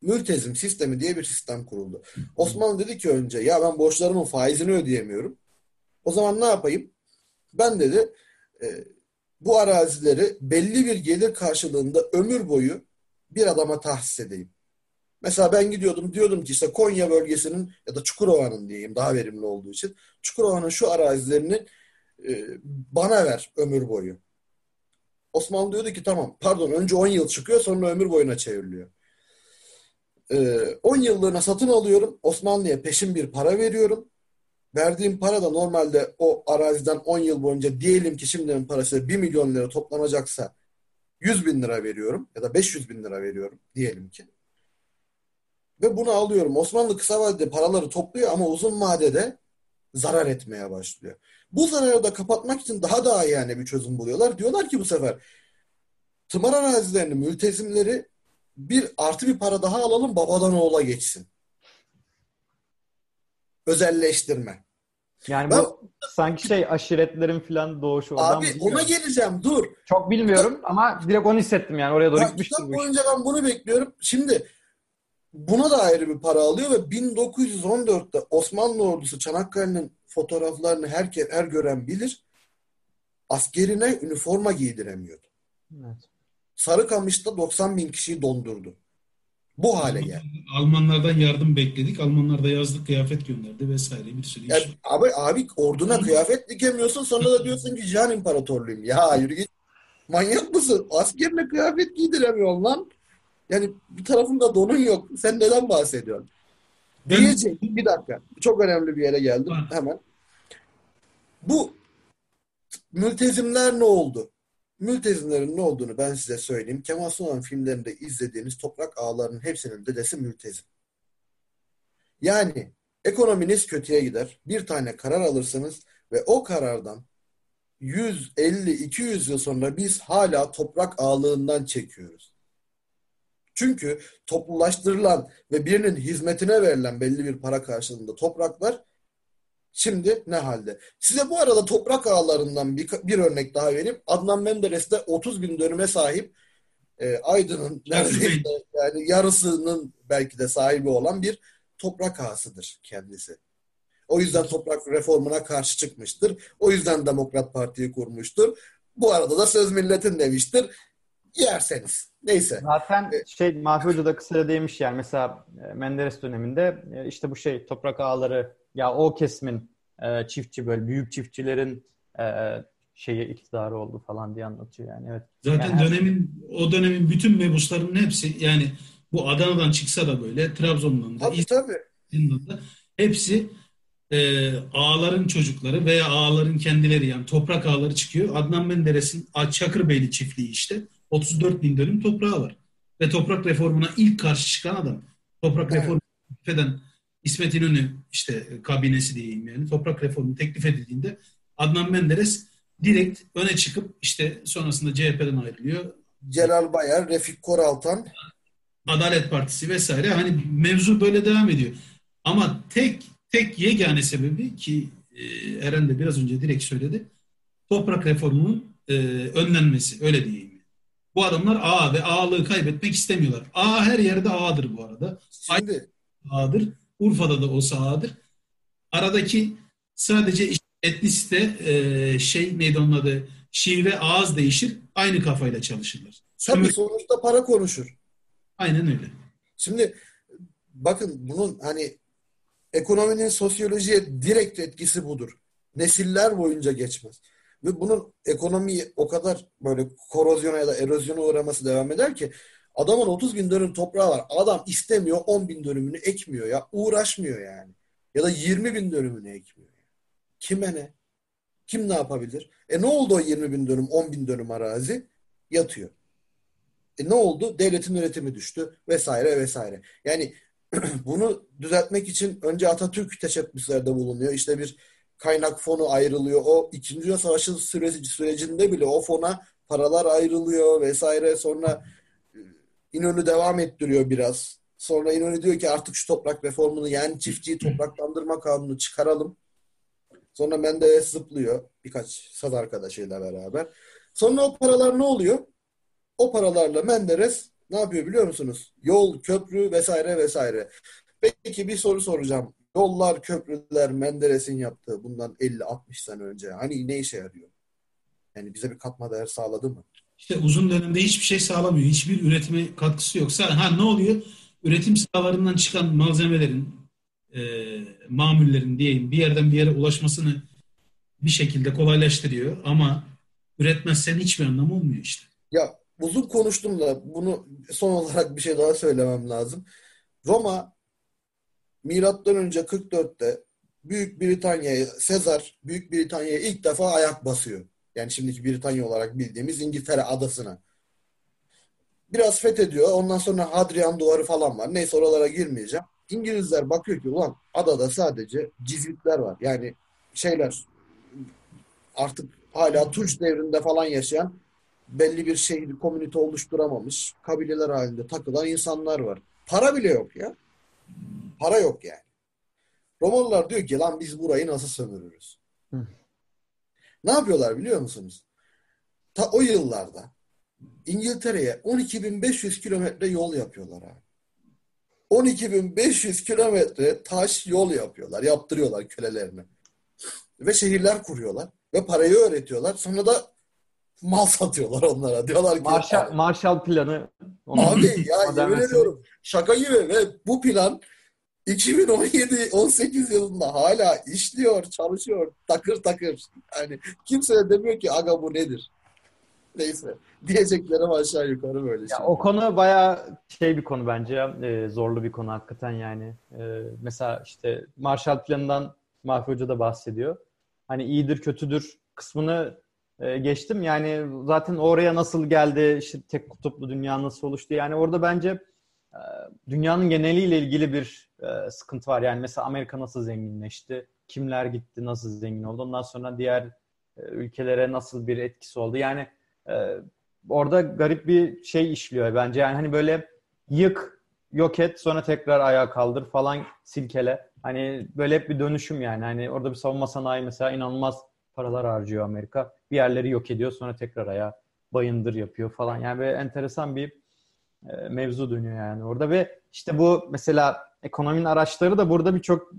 Mültezim sistemi diye bir sistem kuruldu. Osmanlı dedi ki önce ya ben borçlarımın faizini ödeyemiyorum. O zaman ne yapayım? Ben dedi e, bu arazileri belli bir gelir karşılığında ömür boyu bir adama tahsis edeyim. Mesela ben gidiyordum diyordum ki işte Konya bölgesinin ya da Çukurova'nın diyeyim daha verimli olduğu için Çukurova'nın şu arazilerinin bana ver ömür boyu. Osmanlı diyordu ki tamam pardon önce on yıl çıkıyor sonra ömür boyuna çevriliyor. on ee, yıllığına satın alıyorum. Osmanlı'ya peşin bir para veriyorum. Verdiğim para da normalde o araziden on yıl boyunca diyelim ki şimdinin parası bir milyon lira toplanacaksa yüz bin lira veriyorum ya da beş yüz bin lira veriyorum diyelim ki. Ve bunu alıyorum. Osmanlı kısa vadede paraları topluyor ama uzun vadede zarar etmeye başlıyor. Bu zararı da kapatmak için daha daha yani bir çözüm buluyorlar. Diyorlar ki bu sefer tımar arazilerini, mültezimleri bir artı bir para daha alalım, babadan oğula geçsin. Özelleştirme. Yani ben, bu sanki şey aşiretlerin falan doğuşu. Abi ona geleceğim dur. Çok bilmiyorum kitap, ama direkt onu hissettim yani oraya doğru gitmiştim. Kitap boyunca ben bunu bekliyorum. Şimdi buna da ayrı bir para alıyor ve bin dokuz yüz on dörtte Osmanlı ordusu Çanakkale'nin fotoğraflarını her, her gören bilir. Askerine üniforma giydiremiyordu. Evet. Sarıkamış'ta doksan bin kişiyi dondurdu. Bu hale geldi. Almanlardan yardım bekledik. Almanlar da yazlık kıyafet gönderdi vesaire bir sürü yani, iş. Abi, abi orduna Hı. kıyafet dikemiyorsun sonra da diyorsun ki Can İmparatorluğuyum. Ya yürü git. Manyak mısın? Askerine kıyafet giydiremiyorsun lan. Yani bir tarafında donun yok. Sen neden bahsediyorsun? Ben... Diyecek. Bir dakika. Çok önemli bir yere geldim. Ha. Hemen. Bu mültezimler ne oldu? Mültezimlerin ne olduğunu ben size söyleyeyim. Kemal Sunal filmlerinde izlediğiniz toprak ağalarının hepsinin dedesi mültezim. Yani ekonominiz kötüye gider. Bir tane karar alırsınız ve o karardan yüz elli iki yüz yıl sonra biz hala toprak ağalığından çekiyoruz. Çünkü toplulaştırılan ve birinin hizmetine verilen belli bir para karşılığında topraklar şimdi ne halde? Size bu arada toprak ağlarından bir, bir örnek daha vereyim. Adnan Menderes'te otuz bin dönüme sahip e, Aydın'ın neredeyse yani yarısının belki de sahibi olan bir toprak ağasıdır kendisi. O yüzden toprak reformuna karşı çıkmıştır. O yüzden Demokrat Parti'yi kurmuştur. Bu arada da söz milletin demiştir. Yerseniz. Neyse. Zaten şey Mahfi Hoca da kısaca değmiş yani. Mesela Menderes döneminde işte bu şey toprak ağları ya o kesimin e, çiftçi böyle büyük çiftçilerin e, şeye iktidarı oldu falan diye anlatıyor yani. Evet. Zaten yani dönemin o dönemin bütün mebuslarının hepsi yani bu Adana'dan çıksa da böyle Trabzon'dan da, İstanbul'dan da hepsi e, ağaların çocukları veya ağaların kendileri yani toprak ağaları çıkıyor. Adnan Menderes'in Çakırbeyli çiftliği işte otuz dört bin dönüm toprağı var. Ve toprak reformuna ilk karşı çıkan adam. Toprak evet. reformu eden İsmet İnönü işte kabinesi diyeyim yani toprak reformu teklif edildiğinde Adnan Menderes direkt öne çıkıp işte sonrasında C H P'den ayrılıyor. Celal Bayar, Refik Koraltan. Adalet Partisi vesaire hani mevzu böyle devam ediyor. Ama tek tek yegane sebebi ki Eren de biraz önce direkt söyledi toprak reformunun önlenmesi öyle diyeyim. Bu adamlar ağa ve ağalığı kaybetmek istemiyorlar. Ağa her yerde ağadır bu arada. Şimdi... Ağadır. Urfa'da da olsa ağadır. Aradaki sadece etnisite e, şey neydi onun adı? Şive ağız değişir. Aynı kafayla çalışırlar. Tabii Ömür... sonuçta para konuşur. Aynen öyle. Şimdi bakın bunun hani ekonominin sosyolojiye direkt etkisi budur. Nesiller boyunca geçmez. Ve bunun ekonomiyi o kadar böyle korozyona ya da erozyona uğraması devam eder ki adamın otuz bin dönüm toprağı var. Adam istemiyor on bin dönümünü ekmiyor ya. Uğraşmıyor yani. Ya da yirmi bin dönümünü ekmiyor. Kime ne? Kim ne yapabilir? E ne oldu o yirmi bin dönüm, on bin dönüm arazi? Yatıyor. E ne oldu? Devletin üretimi düştü. Vesaire vesaire. Yani bunu düzeltmek için önce Atatürk teşebbüslerde bulunuyor. İşte bir kaynak fonu ayrılıyor. O İkinci Dünya Savaşı süreci, sürecinde bile o fona paralar ayrılıyor vesaire. Sonra İnönü devam ettiriyor biraz. Sonra İnönü diyor ki artık şu toprak reformunu yani çiftçiyi topraklandırma kanunu çıkaralım. Sonra Menderes zıplıyor. Birkaç saz arkadaşıyla beraber. Sonra o paralar ne oluyor? O paralarla Menderes ne yapıyor biliyor musunuz? Yol, köprü vesaire vesaire. Peki bir soru soracağım. Yollar, köprüler Menderes'in yaptığı bundan elli altmış sene önce. Hani ne işe yarıyor? Yani bize bir katma değer sağladı mı? İşte uzun dönemde hiçbir şey sağlamıyor. Hiçbir üretime katkısı yok. Ha ne oluyor? Üretim sahalarından çıkan malzemelerin, e, mamullerin diyeyim bir yerden bir yere ulaşmasını bir şekilde kolaylaştırıyor. Ama üretmezsen hiçbir anlamı olmuyor işte. Ya uzun konuştum da bunu son olarak bir şey daha söylemem lazım. Roma milattan önce kırk dörtte Büyük Britanya'ya, Sezar Büyük Britanya'ya ilk defa ayak basıyor. Yani şimdiki Britanya olarak bildiğimiz İngiltere adasına. biraz fethediyor. Ondan sonra Hadrian duvarı falan var. Neyse, oralara girmeyeceğim. İngilizler bakıyor ki ulan adada sadece Cizvitler var. Yani şeyler artık hala Tunç devrinde falan yaşayan, belli bir şehir, komünite oluşturamamış, kabileler halinde takılan insanlar var. Para bile yok ya. Para yok yani. Romalılar diyor ki lan biz burayı nasıl sömürürüz? Hı. Ne yapıyorlar biliyor musunuz? Ta o yıllarda İngiltere'ye on iki bin beş yüz kilometre yol yapıyorlar abi. on iki bin beş yüz kilometre taş yol yapıyorlar, yaptırıyorlar kölelerine. Ve şehirler kuruyorlar ve parayı öğretiyorlar. Sonra da mal satıyorlar onlara. Diyorlar ki Marshall, Marshall Planı. Abi ya yemin ediyorum. Şaka gibi ve bu plan iki bin on yedi on sekiz yılında hala işliyor, çalışıyor, takır takır. Yani kimse demiyor ki aga bu nedir? Neyse. Diyeceklerim aşağı yukarı böyle. Ya şimdi. O konu bayağı şey bir konu bence. E, zorlu bir konu hakikaten yani. E, mesela işte Marshall Planı'ndan Mahfi Hoca da bahsediyor. Hani iyidir, kötüdür kısmını e, geçtim. Yani zaten oraya nasıl geldi, işte tek kutuplu dünya nasıl oluştu? Yani orada bence e, dünyanın geneliyle ilgili bir e, sıkıntı var. Yani mesela Amerika nasıl zenginleşti? Kimler gitti, nasıl zengin oldu? Ondan sonra diğer e, ülkelere nasıl bir etkisi oldu? Yani e, orada garip bir şey işliyor bence. Yani hani böyle yık, yok et, sonra tekrar ayağa kaldır falan, silkele. Hani böyle hep bir dönüşüm yani. Hani orada bir savunma sanayi mesela inanılmaz paralar harcıyor Amerika. Bir yerleri yok ediyor, sonra tekrar ayağa bayındır yapıyor falan. Yani böyle enteresan bir mevzu dönüyor yani orada. Ve işte bu mesela ekonominin araçları da burada birçok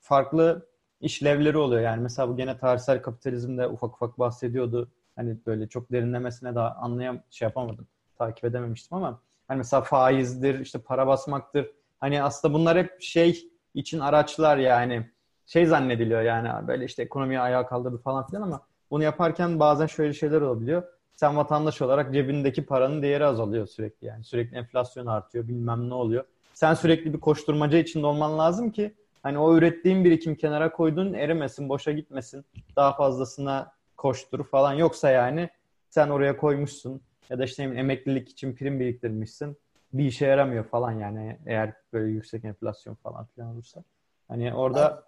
farklı işlevleri oluyor. Yani mesela bu gene tarihsel kapitalizmde ufak ufak bahsediyordu. Hani böyle çok derinlemesine daha anlayam şey yapamadım. Takip edememiştim ama hani mesela faizdir, işte para basmaktır. Hani aslında bunlar hep şey için araçlar yani. Şey zannediliyor yani böyle işte ekonomiyi ayağa kaldırdı falan filan ama bunu yaparken bazen şöyle şeyler olabiliyor. Sen vatandaş olarak cebindeki paranın değeri azalıyor sürekli yani. Sürekli enflasyon artıyor, bilmem ne oluyor. Sen sürekli bir koşturmaca içinde olman lazım ki hani o ürettiğin birikim kenara koyduğun erimesin, boşa gitmesin. Daha fazlasına koştur falan. Yoksa yani sen oraya koymuşsun ya da işte emeklilik için prim biriktirmişsin. Bir işe yaramıyor falan yani eğer böyle yüksek enflasyon falan filan olursa. Hani orada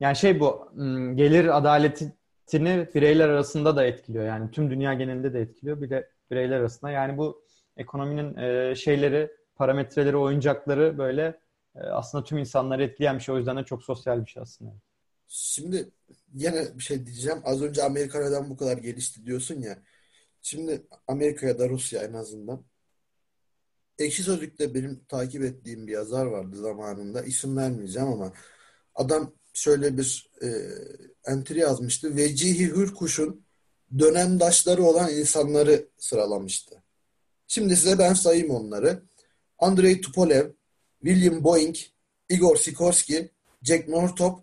yani şey bu gelir adaletini bireyler arasında da etkiliyor. Yani tüm dünya genelinde de etkiliyor. Bir de bireyler arasında. Yani bu ekonominin şeyleri, parametreleri, oyuncakları böyle aslında tüm insanları etkileyen bir şey. O yüzden de çok sosyal bir şey aslında. Şimdi yine bir şey diyeceğim. Az önce Amerika neden bu kadar gelişti diyorsun ya. Şimdi Amerika'ya da Rusya en azından. Ekşi Sözlük'te benim takip ettiğim bir yazar vardı zamanında. İsim vermeyeceğim ama adam şöyle bir e, entry yazmıştı. Vecihi Hürkuş'un dönemdaşları olan insanları sıralamıştı. Şimdi size ben sayayım onları. Andrei Tupolev, William Boeing, Igor Sikorsky, Jack Northrop,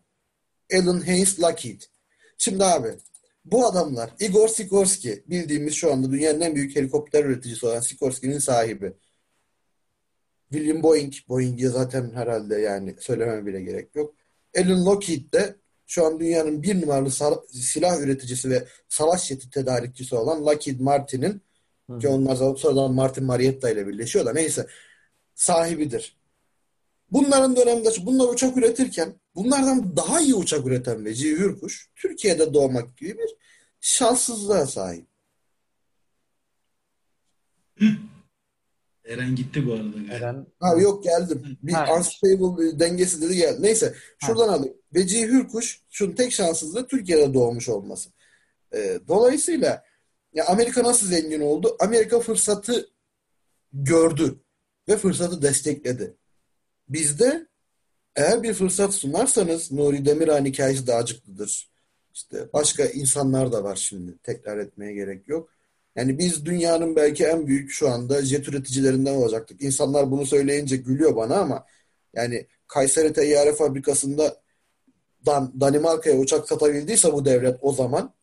Alan Hayes, Lockheed. Şimdi abi bu adamlar, Igor Sikorsky bildiğimiz şu anda dünyanın en büyük helikopter üreticisi olan Sikorsky'nin sahibi. William Boeing, Boeing'e zaten herhalde yani söylemem bile gerek yok. Alan Lockheed de şu an dünyanın bir numaralı sal- silah üreticisi ve savaş jeti tedarikçisi olan Lockheed Martin'in, hı, ki onlar sonradan Martin Marietta ile birleşiyor da neyse, sahibidir. Bunların döneminde bunlar uçak üretirken bunlardan daha iyi uçak üreten Vecihi Hürkuş Türkiye'de doğmak gibi bir şanssızlığa sahip. Eren gitti bu arada. Eren. Abi yok geldim. Bir ha, unstable dengesi dedi geldi. Neyse şuradan alayım. Vecihi Hürkuş şunun tek şanssızlığı Türkiye'de doğmuş olması. Ee, dolayısıyla ya Amerika nasıl zengin oldu? Amerika fırsatı gördü ve fırsatı destekledi. Bizde eğer bir fırsat sunarsanız, Nuri Demirhan hikayesi daha acıklıdır. İşte başka insanlar da var şimdi. Tekrar etmeye gerek yok. Yani biz dünyanın belki en büyük şu anda jet üreticilerinden olacaktık. İnsanlar bunu söyleyince gülüyor bana ama yani Kayseri Teyyare Fabrikası'nda Dan- Danimarka'ya uçak satabildiyse bu devlet o zaman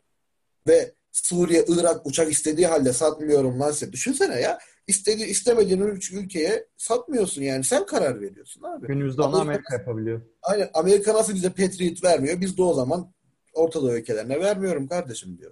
ve Suriye, Irak uçak istediği halde satmıyorum lan size. Düşünsene ya. İstediği, istemediğin ülkeye satmıyorsun yani. Sen karar veriyorsun abi. Günümüzde onu Amerika yapabiliyor. Aynen. Amerika nasıl bize Patriot vermiyor? Biz de o zaman Orta Doğu ülkelerine vermiyorum kardeşim diyor.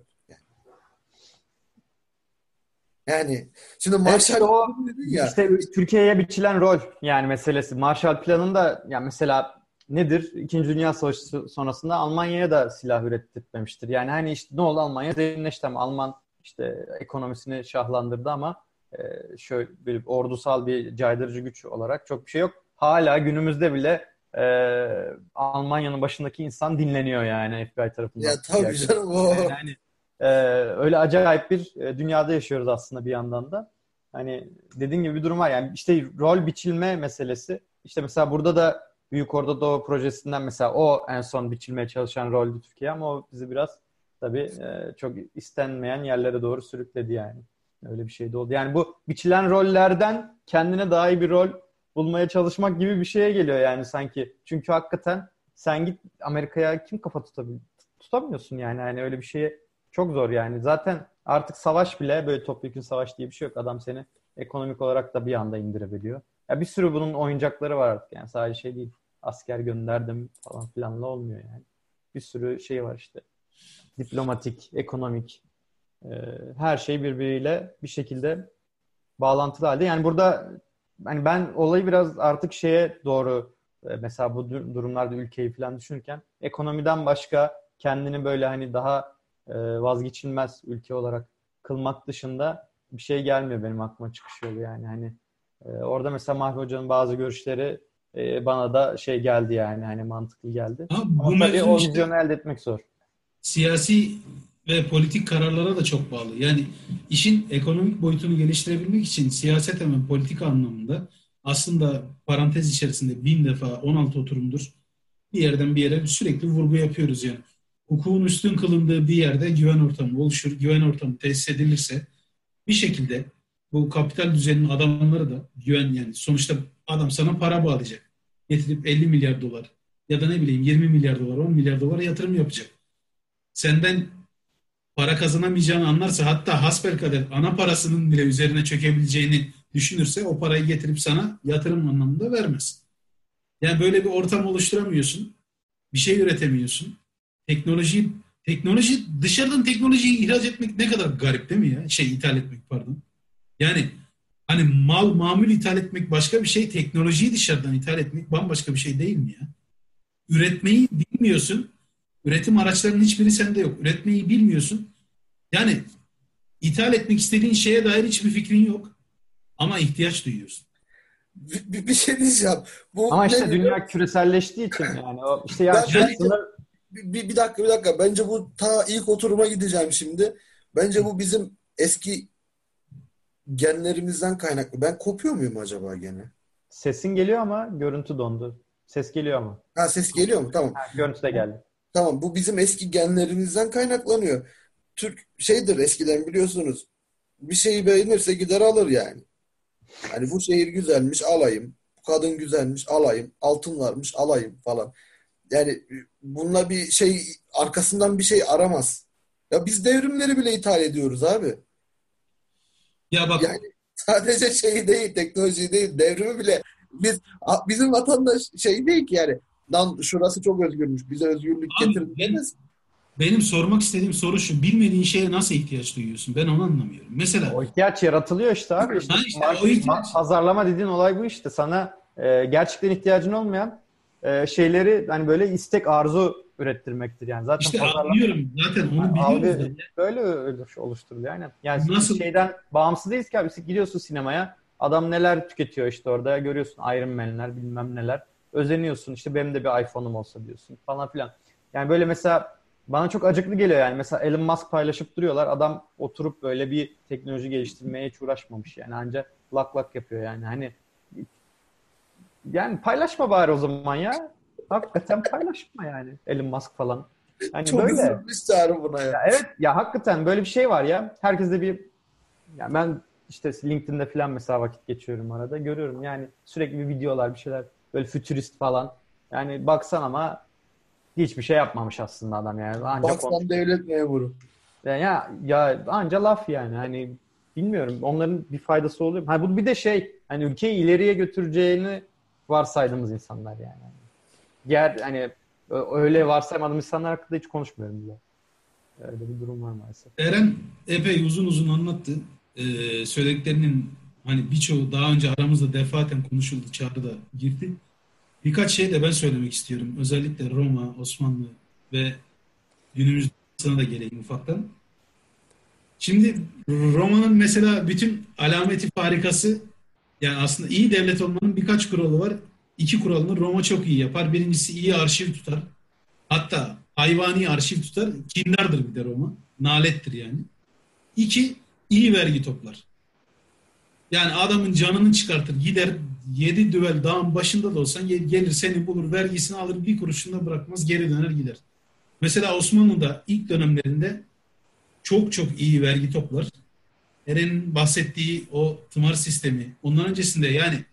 Yani şimdi Marshall evet, o, ya. İşte Türkiye'ye biçilen rol yani meselesi. Marshall Planı'nda yani mesela nedir? İkinci Dünya Savaşı sonrasında Almanya'ya da silah ürettirmemiştir. Yani hani işte ne oldu, Almanya zenginleşti ama Alman işte ekonomisini şahlandırdı ama e, şöyle bir ordusal bir caydırıcı güç olarak çok bir şey yok. Hala günümüzde bile e, Almanya'nın başındaki insan dinleniyor yani F B I tarafından. Ya tabii canım o. Yani, Ee, öyle acayip bir dünyada yaşıyoruz aslında bir yandan da. Hani dediğin gibi bir durum var. Yani işte rol biçilme meselesi. İşte mesela burada da Büyük Orta Doğu projesinden mesela o en son biçilmeye çalışan roldü Türkiye ama o bizi biraz tabii çok istenmeyen yerlere doğru sürükledi yani. Öyle bir şey de oldu. Yani bu biçilen rollerden kendine daha iyi bir rol bulmaya çalışmak gibi bir şeye geliyor yani sanki. Çünkü hakikaten sen git Amerika'ya kim kafa tutabil- tutamıyorsun yani. Yani öyle bir şeye çok zor yani. Zaten artık savaş bile böyle topyekün savaş diye bir şey yok. Adam seni ekonomik olarak da bir anda indirebiliyor. Ya bir sürü bunun oyuncakları var artık yani. Sadece şey değil. Asker gönderdim falan filanla olmuyor yani. Bir sürü şey var işte. Diplomatik, ekonomik e, her şey birbiriyle bir şekilde bağlantılı halde. Yani burada hani ben olayı biraz artık şeye doğru e, mesela bu durumlarda ülkeyi falan düşünürken ekonomiden başka kendini böyle hani daha vazgeçilmez ülke olarak kılmak dışında bir şey gelmiyor benim aklıma çıkış yolu yani. Hani orada mesela Mahfi Hoca'nın bazı görüşleri bana da şey geldi yani hani mantıklı geldi. Ha, bu tabii o vizyonu elde etmek zor. Siyasi ve politik kararlara da çok bağlı. Yani işin ekonomik boyutunu geliştirebilmek için siyaset hemen politik anlamında aslında parantez içerisinde bin defa on altı oturumdur bir yerden bir yere sürekli vurgu yapıyoruz yani. Hukukun üstün kılındığı bir yerde güven ortamı oluşur. Güven ortamı tesis edilirse bir şekilde bu kapital düzenin adamları da güven yani sonuçta adam sana para bağlayacak. Getirip elli milyar dolar ya da ne bileyim yirmi milyar dolar, on milyar dolara yatırım yapacak. Senden para kazanamayacağını anlarsa hatta hasbelkader ana parasının bile üzerine çökebileceğini düşünürse o parayı getirip sana yatırım anlamında vermez. Yani böyle bir ortam oluşturamıyorsun. Bir şey üretemiyorsun. Teknoloji, teknoloji dışarıdan teknolojiyi ihraç etmek ne kadar garip değil mi ya? Şey ithal etmek pardon. Yani hani mal, mamül ithal etmek başka bir şey. Teknolojiyi dışarıdan ithal etmek bambaşka bir şey değil mi ya? Üretmeyi bilmiyorsun. Üretim araçlarının hiçbiri sende yok. Üretmeyi bilmiyorsun. Yani ithal etmek istediğin şeye dair hiçbir fikrin yok. Ama ihtiyaç duyuyorsun. Bir, bir şey diyeceğim. Bu ama işte ne? Dünya küreselleştiği için yani. O işte ya Bir, bir dakika bir dakika. Bence bu ta ilk oturuma gideceğim şimdi. Bence bu bizim eski genlerimizden kaynaklı. Ben kopuyor muyum acaba gene? Sesin geliyor ama görüntü dondu. Ses geliyor ama. Ha ses geliyor mu? Tamam. Ha, görüntü de geldi. Tamam. Bu bizim eski genlerimizden kaynaklanıyor. Türk şeydir eskiden biliyorsunuz. Bir şeyi beğenirse gider alır yani. Hani bu şehir güzelmiş alayım. Bu kadın güzelmiş alayım. Altın varmış alayım falan. Yani bununla bir şey arkasından bir şey aramaz. Ya biz devrimleri bile ithal ediyoruz abi. Ya bak yani sadece şey değil, teknoloji değil, devrimi bile biz bizim vatandaş şey değil ki yani. Lan şurası çok özgürmüş. Bize özgürlük getirdiniz. Benim sormak istediğim soru şu. Bilmediğin şeye nasıl ihtiyaç duyuyorsun? Ben onu anlamıyorum. Mesela o ihtiyaç yaratılıyor işte abi. İşte, işte, o ihtiyaç. Pazarlama dediğin olay bu işte. Sana e, gerçekten ihtiyacın olmayan şeyleri hani böyle istek arzu ürettirmektir yani zaten işte anlıyorum zaten onu yani biliyoruz algı, böyle oluşturuluyor aynen yani nasıl? Şeyden bağımsız değiliz ki abi gidiyorsun sinemaya adam neler tüketiyor işte orada görüyorsun Iron Man'ler bilmem neler özeniyorsun işte benim de bir iPhone'um olsa diyorsun falan filan yani böyle mesela bana çok acıklı geliyor yani mesela Elon Musk paylaşıp duruyorlar adam oturup böyle bir teknoloji geliştirmeye hiç uğraşmamış yani ancak lak lak yapıyor yani hani yani paylaşma bari o zaman ya. Hakikaten paylaşma yani. Elon Musk falan. Hani çok böyle. Üzülmüş çağrı buna ya. Ya. Evet ya hakikaten böyle bir şey var ya. Herkes de bir yani ben işte LinkedIn'de falan mesela vakit geçiyorum arada. Görüyorum yani sürekli bir videolar bir şeyler böyle fütürist falan. Yani baksan ama hiçbir şey yapmamış aslında adam yani. Anca baksan konuşuyor. Devlet memuru. Yani ya, ya anca laf yani hani bilmiyorum onların bir faydası oluyor. Hani bu bir de şey hani ülkeyi ileriye götüreceğini varsaydığımız insanlar yani. Diğer hani öyle varsaymadığımız insanlar hakkında hiç konuşmuyorum bile. Öyle bir durum var maalesef. Eren epey uzun uzun anlattı. e, söylediklerinin hani birçoğu daha önce aramızda defaten konuşuldu, çağrı da girdi. Birkaç şey de ben söylemek istiyorum. Özellikle Roma, Osmanlı ve günümüz sana da geleyim ufaktan. Şimdi Roma'nın mesela bütün alameti farikası, yani aslında iyi devlet olmanın birkaç kuralı var. İki kuralını Roma çok iyi yapar. Birincisi iyi arşiv tutar. Hatta hayvani arşiv tutar. Kindardır bir de Roma. Nalettir yani. İki, iyi vergi toplar. Yani adamın canını çıkartır. Gider yedi düvel dağın başında da olsan gelir seni bulur, vergisini alır, bir kuruşunda bırakmaz, geri döner gider. Mesela Osmanlı'da ilk dönemlerinde çok çok iyi vergi toplar. Eren'in bahsettiği o tımar sistemi. Ondan öncesinde yani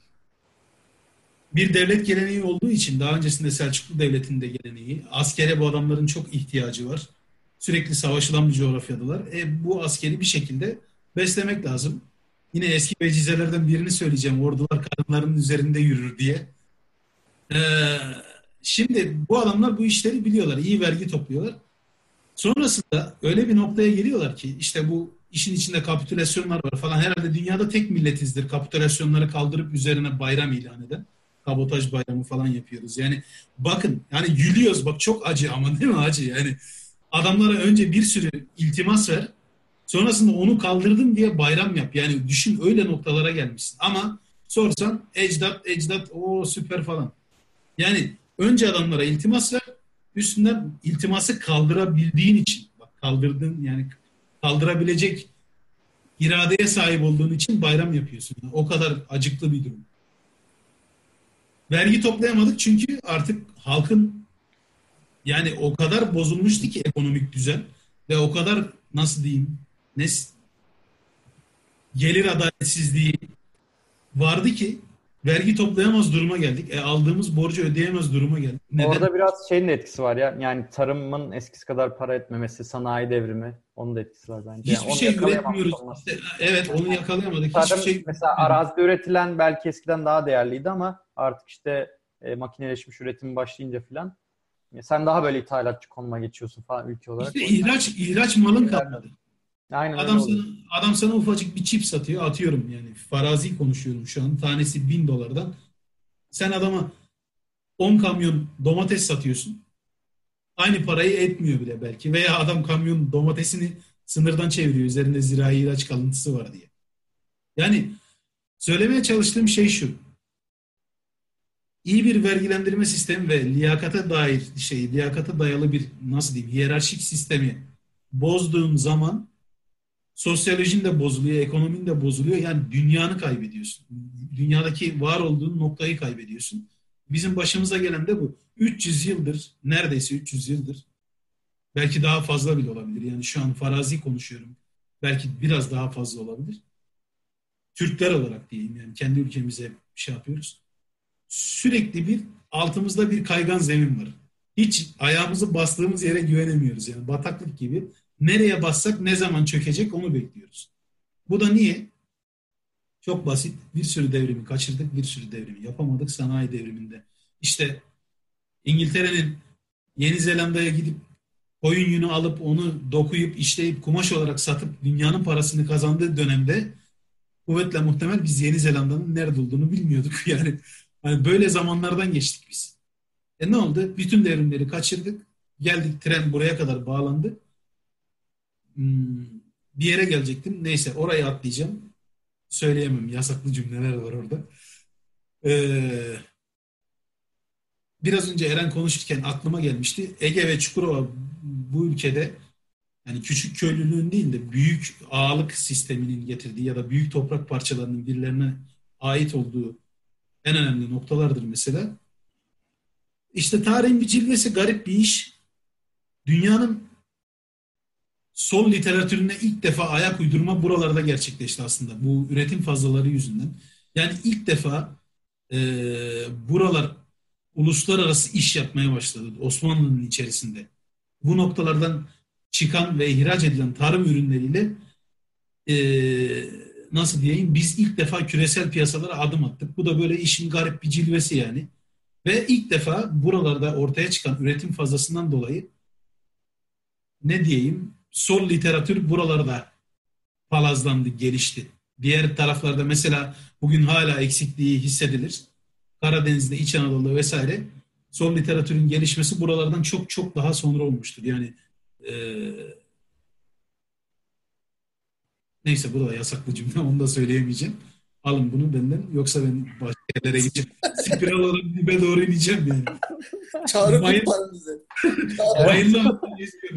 bir devlet geleneği olduğu için, daha öncesinde Selçuklu Devleti'nin de geleneği, askere bu adamların çok ihtiyacı var. Sürekli savaşılan bir coğrafyadalar. E, bu askeri bir şekilde beslemek lazım. Yine eski vecizelerden birini söyleyeceğim. Ordular kadınların üzerinde yürür diye. Ee, şimdi bu adamlar bu işleri biliyorlar. İyi vergi topluyorlar. Sonrasında öyle bir noktaya geliyorlar ki işte bu işin içinde kapitülasyonlar var falan. Herhalde dünyada tek milletizdir. Kapitülasyonları kaldırıp üzerine bayram ilan eden. Kabotaj bayramı falan yapıyoruz. Yani bakın yani gülüyoruz. Bak çok acı ama değil mi acı? Yani adamlara önce bir sürü iltimas ver. Sonrasında onu kaldırdım diye bayram yap. Yani düşün, öyle noktalara gelmişsin. Ama sorsan ecdat, ecdat, o süper falan. Yani önce adamlara iltimas ver. Üstünden iltiması kaldırabildiğin için. Bak kaldırdın yani kaldırabilecek iradeye sahip olduğun için bayram yapıyorsun. Yani o kadar acıklı bir durum. Vergi toplayamadık çünkü artık halkın yani o kadar bozulmuştu ki ekonomik düzen ve o kadar nasıl diyeyim ne gelir adaletsizliği vardı ki vergi toplayamaz duruma geldik. E, aldığımız borcu ödeyemez duruma geldik. Neden? Orada biraz şeyin etkisi var ya. Yani tarımın eskisi kadar para etmemesi, sanayi devrimi, onun da etkisi var bence. Hiçbir yani şey üretmiyoruz. İşte, evet, onu yakalayamadık. Tarım, hiçbir şey mesela arazide üretilen belki eskiden daha değerliydi ama artık işte e, makineleşmiş üretim başlayınca filan ya sen daha böyle ithalatçı konuma geçiyorsun falan ülke olarak. İşte ihraç, ihraç malın kalmadı. Aynen, adam sana, adam sana ufacık bir çip satıyor, atıyorum yani. Farazi konuşuyorum şu an. Tanesi bin dolardan. Sen adama on kamyon domates satıyorsun. Aynı parayı etmiyor bile belki. Veya adam kamyon domatesini sınırdan çeviriyor. Üzerinde zirai ilaç kalıntısı var diye. Yani söylemeye çalıştığım şey şu. İyi bir vergilendirme sistemi ve liyakata dair şey, liyakata dayalı bir nasıl diyeyim hiyerarşik sistemi bozduğum zaman sosyolojin de bozuluyor, ekonomin de bozuluyor. Yani dünyanı kaybediyorsun. Dünyadaki var olduğun noktayı kaybediyorsun. Bizim başımıza gelen de bu. üç yüz yıldır, neredeyse üç yüz yıldır, belki daha fazla bile olabilir. Yani şu an farazi konuşuyorum. Belki biraz daha fazla olabilir. Türkler olarak diyeyim yani. Kendi ülkemize şey yapıyoruz. Sürekli bir altımızda bir kaygan zemin var. Hiç ayağımızı bastığımız yere güvenemiyoruz yani. Bataklık gibi. Nereye bassak ne zaman çökecek onu bekliyoruz. Bu da niye? Çok basit. Bir sürü devrimi kaçırdık, bir sürü devrimi yapamadık sanayi devriminde. İşte İngiltere'nin Yeni Zelanda'ya gidip koyun yünü alıp onu dokuyup işleyip kumaş olarak satıp dünyanın parasını kazandığı dönemde kuvvetle muhtemel biz Yeni Zelanda'nın nerede olduğunu bilmiyorduk yani. Yani böyle zamanlardan geçtik biz. E ne oldu? Bütün devrimleri kaçırdık. Geldik, tren buraya kadar bağlandı. Hmm, bir yere gelecektim. Neyse orayı atlayacağım. Söyleyemem. Yasaklı cümleler var orada. Ee, biraz önce Eren konuşurken aklıma gelmişti. Ege ve Çukurova bu ülkede yani küçük köylülüğün değil de büyük ağalık sisteminin getirdiği ya da büyük toprak parçalarının birilerine ait olduğu en önemli noktalardır mesela. İşte tarihin bir cilvesi, garip bir iş. Dünyanın sol literatürüne ilk defa ayak uydurma buralarda gerçekleşti aslında. Bu üretim fazlaları yüzünden. Yani ilk defa e, buralar uluslararası iş yapmaya başladı Osmanlı'nın içerisinde. Bu noktalardan çıkan ve ihraç edilen tarım ürünleriyle eee nasıl diyeyim? Biz ilk defa küresel piyasalara adım attık. Bu da böyle işin garip bir cilvesi yani. Ve ilk defa buralarda ortaya çıkan üretim fazlasından dolayı ne diyeyim? Sol literatür buralarda palazlandı, gelişti. Diğer taraflarda mesela bugün hala eksikliği hissedilir. Karadeniz'de, İç Anadolu'da vesaire sol literatürün gelişmesi buralardan çok çok daha sonra olmuştur. Yani e, neyse bu da yasaklı cümle, onu da söyleyemeyeceğim. Alın bunu benden, yoksa ben başka yerlere gideceğim. Spiral olarak dibe doğru ineceğim yani. Çağrı kurtarın bize. Bayıldım.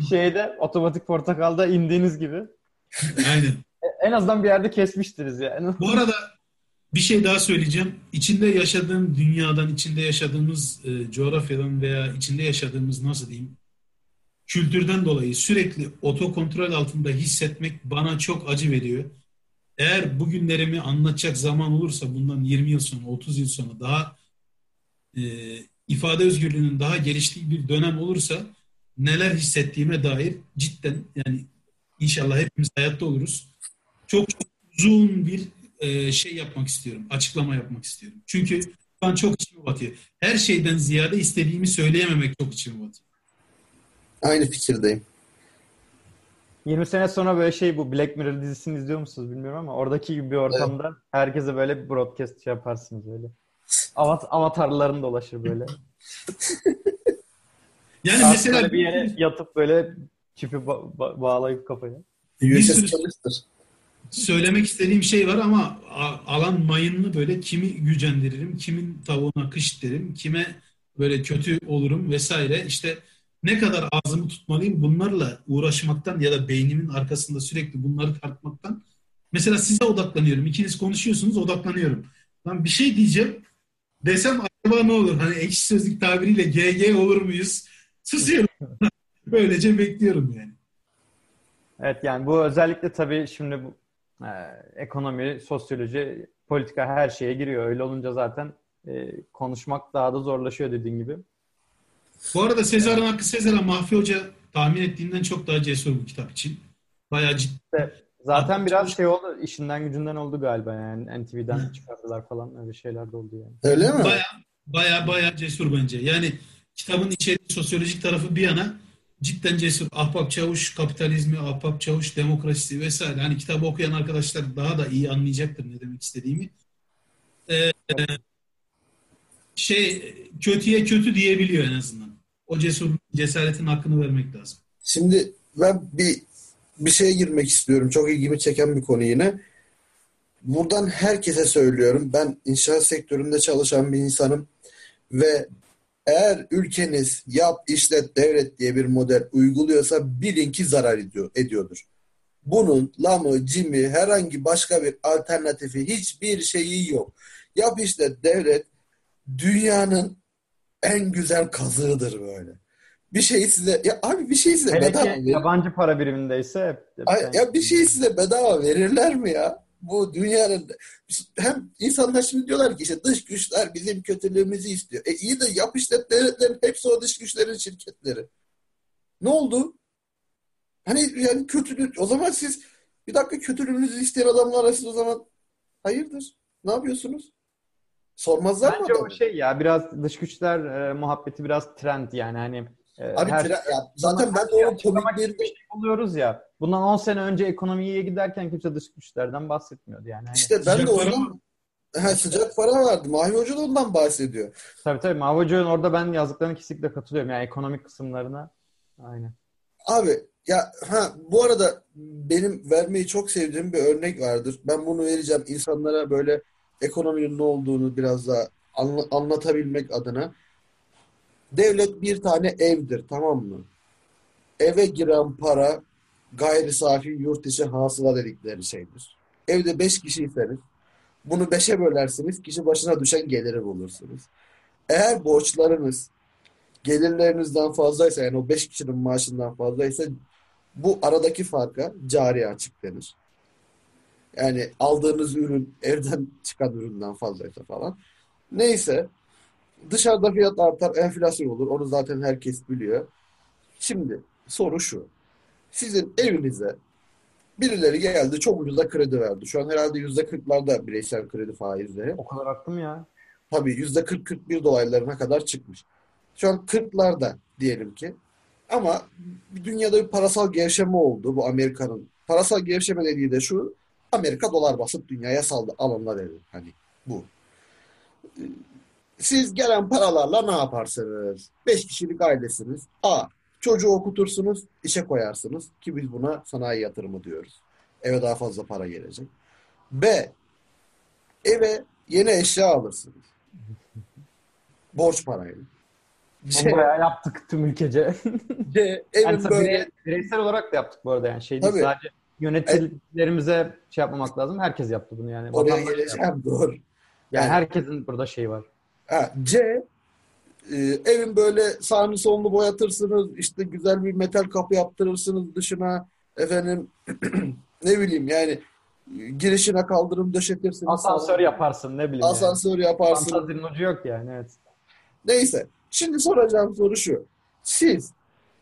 Şeyde, otomatik portakalda indiğiniz gibi. Aynen. En azından bir yerde kesmiştiniz yani. Bu arada bir şey daha söyleyeceğim. İçinde yaşadığım dünyadan, içinde yaşadığımız e, coğrafyadan veya içinde yaşadığımız, nasıl diyeyim, kültürden dolayı sürekli otokontrol altında hissetmek bana çok acı veriyor. Eğer bugünlerimi anlatacak zaman olursa bundan yirmi yıl sonra, otuz yıl sonra daha e, ifade özgürlüğünün daha geliştiği bir dönem olursa neler hissettiğime dair cidden, yani inşallah hepimiz hayatta oluruz. Çok, çok uzun bir e, şey yapmak istiyorum. Açıklama yapmak istiyorum. Çünkü ben çok içime batıyor. Her şeyden ziyade istediğimi söyleyememek çok içime batıyor. Aynı fikirdeyim. yirmi sene sonra böyle şey, bu Black Mirror dizisini izliyor musunuz bilmiyorum ama oradaki gibi bir ortamda evet, herkese böyle bir broadcast şey yaparsınız böyle. Avat- avatarların dolaşır böyle. Yani saat mesela bir yere yatıp böyle çipi ba- ba- bağlayıp kafaya. Bir sürü söylemek istediğim şey var ama alan mayınlı, böyle kimi gücendiririm, kimin tavuğuna kış derim, kime böyle kötü olurum vesaire. İşte ne kadar ağzımı tutmalıyım, bunlarla uğraşmaktan ya da beynimin arkasında sürekli bunları tartmaktan. Mesela size odaklanıyorum. İkiniz konuşuyorsunuz, odaklanıyorum. Lan bir şey diyeceğim desem acaba ne olur? Hani Ekşi Sözlük tabiriyle G G olur muyuz? Susuyorum. Böylece bekliyorum yani. Evet, yani bu özellikle tabii şimdi bu e, ekonomi, sosyoloji, politika her şeye giriyor. Öyle olunca zaten e, konuşmak daha da zorlaşıyor dediğin gibi. Bu arada Sezar'ın hakkı Sezar'a, Mahfi Hoca tahmin ettiğinden çok daha cesur bu kitap için. Bayağı ciddi. Evet, zaten hatta biraz şey oldu, işinden gücünden oldu galiba yani. N T V'den çıkardılar falan, öyle şeyler de oldu yani. Öyle mi? Bayağı bayağı baya cesur bence. Yani kitabın içeriği, sosyolojik tarafı bir yana cidden cesur. Ahbap Çavuş kapitalizmi, Ahbap Çavuş demokrasisi vesaire. Hani kitabı okuyan arkadaşlar daha da iyi anlayacaktır ne demek istediğimi. Ee, şey kötüye kötü diyebiliyor en azından. O cesur, cesaretin hakkını vermek lazım. Şimdi ben bir bir şeye girmek istiyorum. Çok ilgimi çeken bir konu yine. Buradan herkese söylüyorum. Ben inşaat sektöründe çalışan bir insanım ve eğer ülkeniz yap, işlet, devlet diye bir model uyguluyorsa bilin ki zarar ediyor, ediyordur. Bunun lamı, cimi, herhangi başka bir alternatifi, hiçbir şeyi yok. Yap, işlet, devlet dünyanın en güzel kazığıdır böyle. Bir şey size, ya abi bir şey size hele bedava verir. Yabancı para birimindeyse hep, hep ay, yani. Ya bir şey size bedava verirler mi ya? Bu dünyanın, hem insanlar şimdi diyorlar ki işte dış güçler bizim kötülüğümüzü istiyor. E iyi de yap işlet devletlerin hepsi o dış güçlerin şirketleri. Ne oldu? Hani yani kötülük, o zaman siz bir dakika kötülüğünüzü isteyen adamlar arasında o zaman hayırdır? Ne yapıyorsunuz? Sormazlar bence mı? Bence o şey ya, biraz dış güçler e, muhabbeti biraz trend yani hani. E, Abi her, tra- ya, zaten ben de onu komikleri şey buluyoruz ya. Bundan on sene önce ekonomiye giderken kimse dış güçlerden bahsetmiyordu yani. Hani işte ben de oradan he, sıcak para vardı. Mahfi Hoca da ondan bahsediyor. Tabii tabii. Mahfi Hoca'nın orada ben yazdıklarına kesinlikle katılıyorum. Yani ekonomik kısımlarına. Aynen. Abi ya ha, bu arada benim vermeyi çok sevdiğim bir örnek vardır. Ben bunu vereceğim insanlara, böyle ekonominin ne olduğunu biraz daha anla, anlatabilmek adına. Devlet bir tane evdir, tamam mı? Eve giren para gayri safi yurt içi hasıla dedikleri şeydir. Evde beş kişiyseniz bunu beşe bölersiniz, kişi başına düşen geliri bulursunuz. Eğer borçlarınız gelirlerinizden fazlaysa, yani o beş kişinin maaşından fazlaysa, bu aradaki farka cari açık denir. Yani aldığınız ürün evden çıkan üründen fazlaysa falan. Neyse, dışarıda fiyat artar, enflasyon olur. Onu zaten herkes biliyor. Şimdi soru şu. Sizin evinize birileri geldi, çok ucuza kredi verdi. Şu an herhalde yüzde kırklarda bireysel kredi faizleri. O kadar arttı mı ya? Tabii yüzde kırk kırk bir dolaylarına kadar çıkmış. Şu an kırklarda diyelim ki. Ama dünyada bir parasal gevşeme oldu. Bu Amerika'nın parasal gevşeme dediği de şu: Amerika dolar basıp dünyaya saldı. Alınla dedi. Hani bu. Siz gelen paralarla ne yaparsınız? Beş kişilik ailesiniz. A. Çocuğu okutursunuz, işe koyarsınız. Ki biz buna sanayi yatırımı diyoruz. Eve daha fazla para gelecek. B. Eve yeni eşya alırsınız. Borç parayla. Bunu bayağı yaptık tüm ülkece. C, yani böyle... Bireysel olarak da yaptık bu arada. Yani şey değil, sadece yöneticilerimize evet. şey yapmamak lazım. Herkes yaptı bunu yani. Oraya Vatandaş geleceğim yaptı. Doğru. Yani, yani herkesin burada şeyi var. Ha, C, e, evin böyle sağını solunu boyatırsınız. İşte güzel bir metal kapı yaptırırsınız dışına. Efendim ne bileyim yani girişine kaldırım döşetirsiniz. Asansör sana. yaparsın ne bileyim. Asansör yani. yaparsın. Fantazinin ucu yok yani, evet. Neyse. Şimdi soracağım soru şu. Siz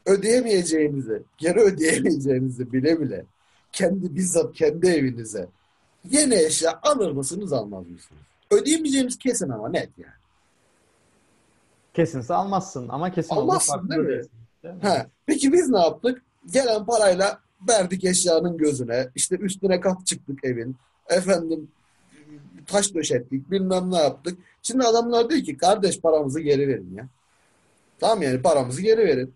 ödeyemeyeceğinizi, geri ödeyemeyeceğinizi bile bile kendi bizzat kendi evinize yeni eşya alır mısınız, almaz mısınız? Ödeyemeyeceğiniz kesin ama net yani. Kesinse almazsın ama kesin almazsın olur. Değil mi? Ödesin, değil mi? Ha, peki biz ne yaptık? Gelen parayla verdik eşyanın gözüne. İşte üstüne kat çıktık evin. Efendim taş döşettik. Bilmem ne yaptık. Şimdi adamlar diyor ki kardeş paramızı geri verin ya. Tamam yani paramızı geri verin.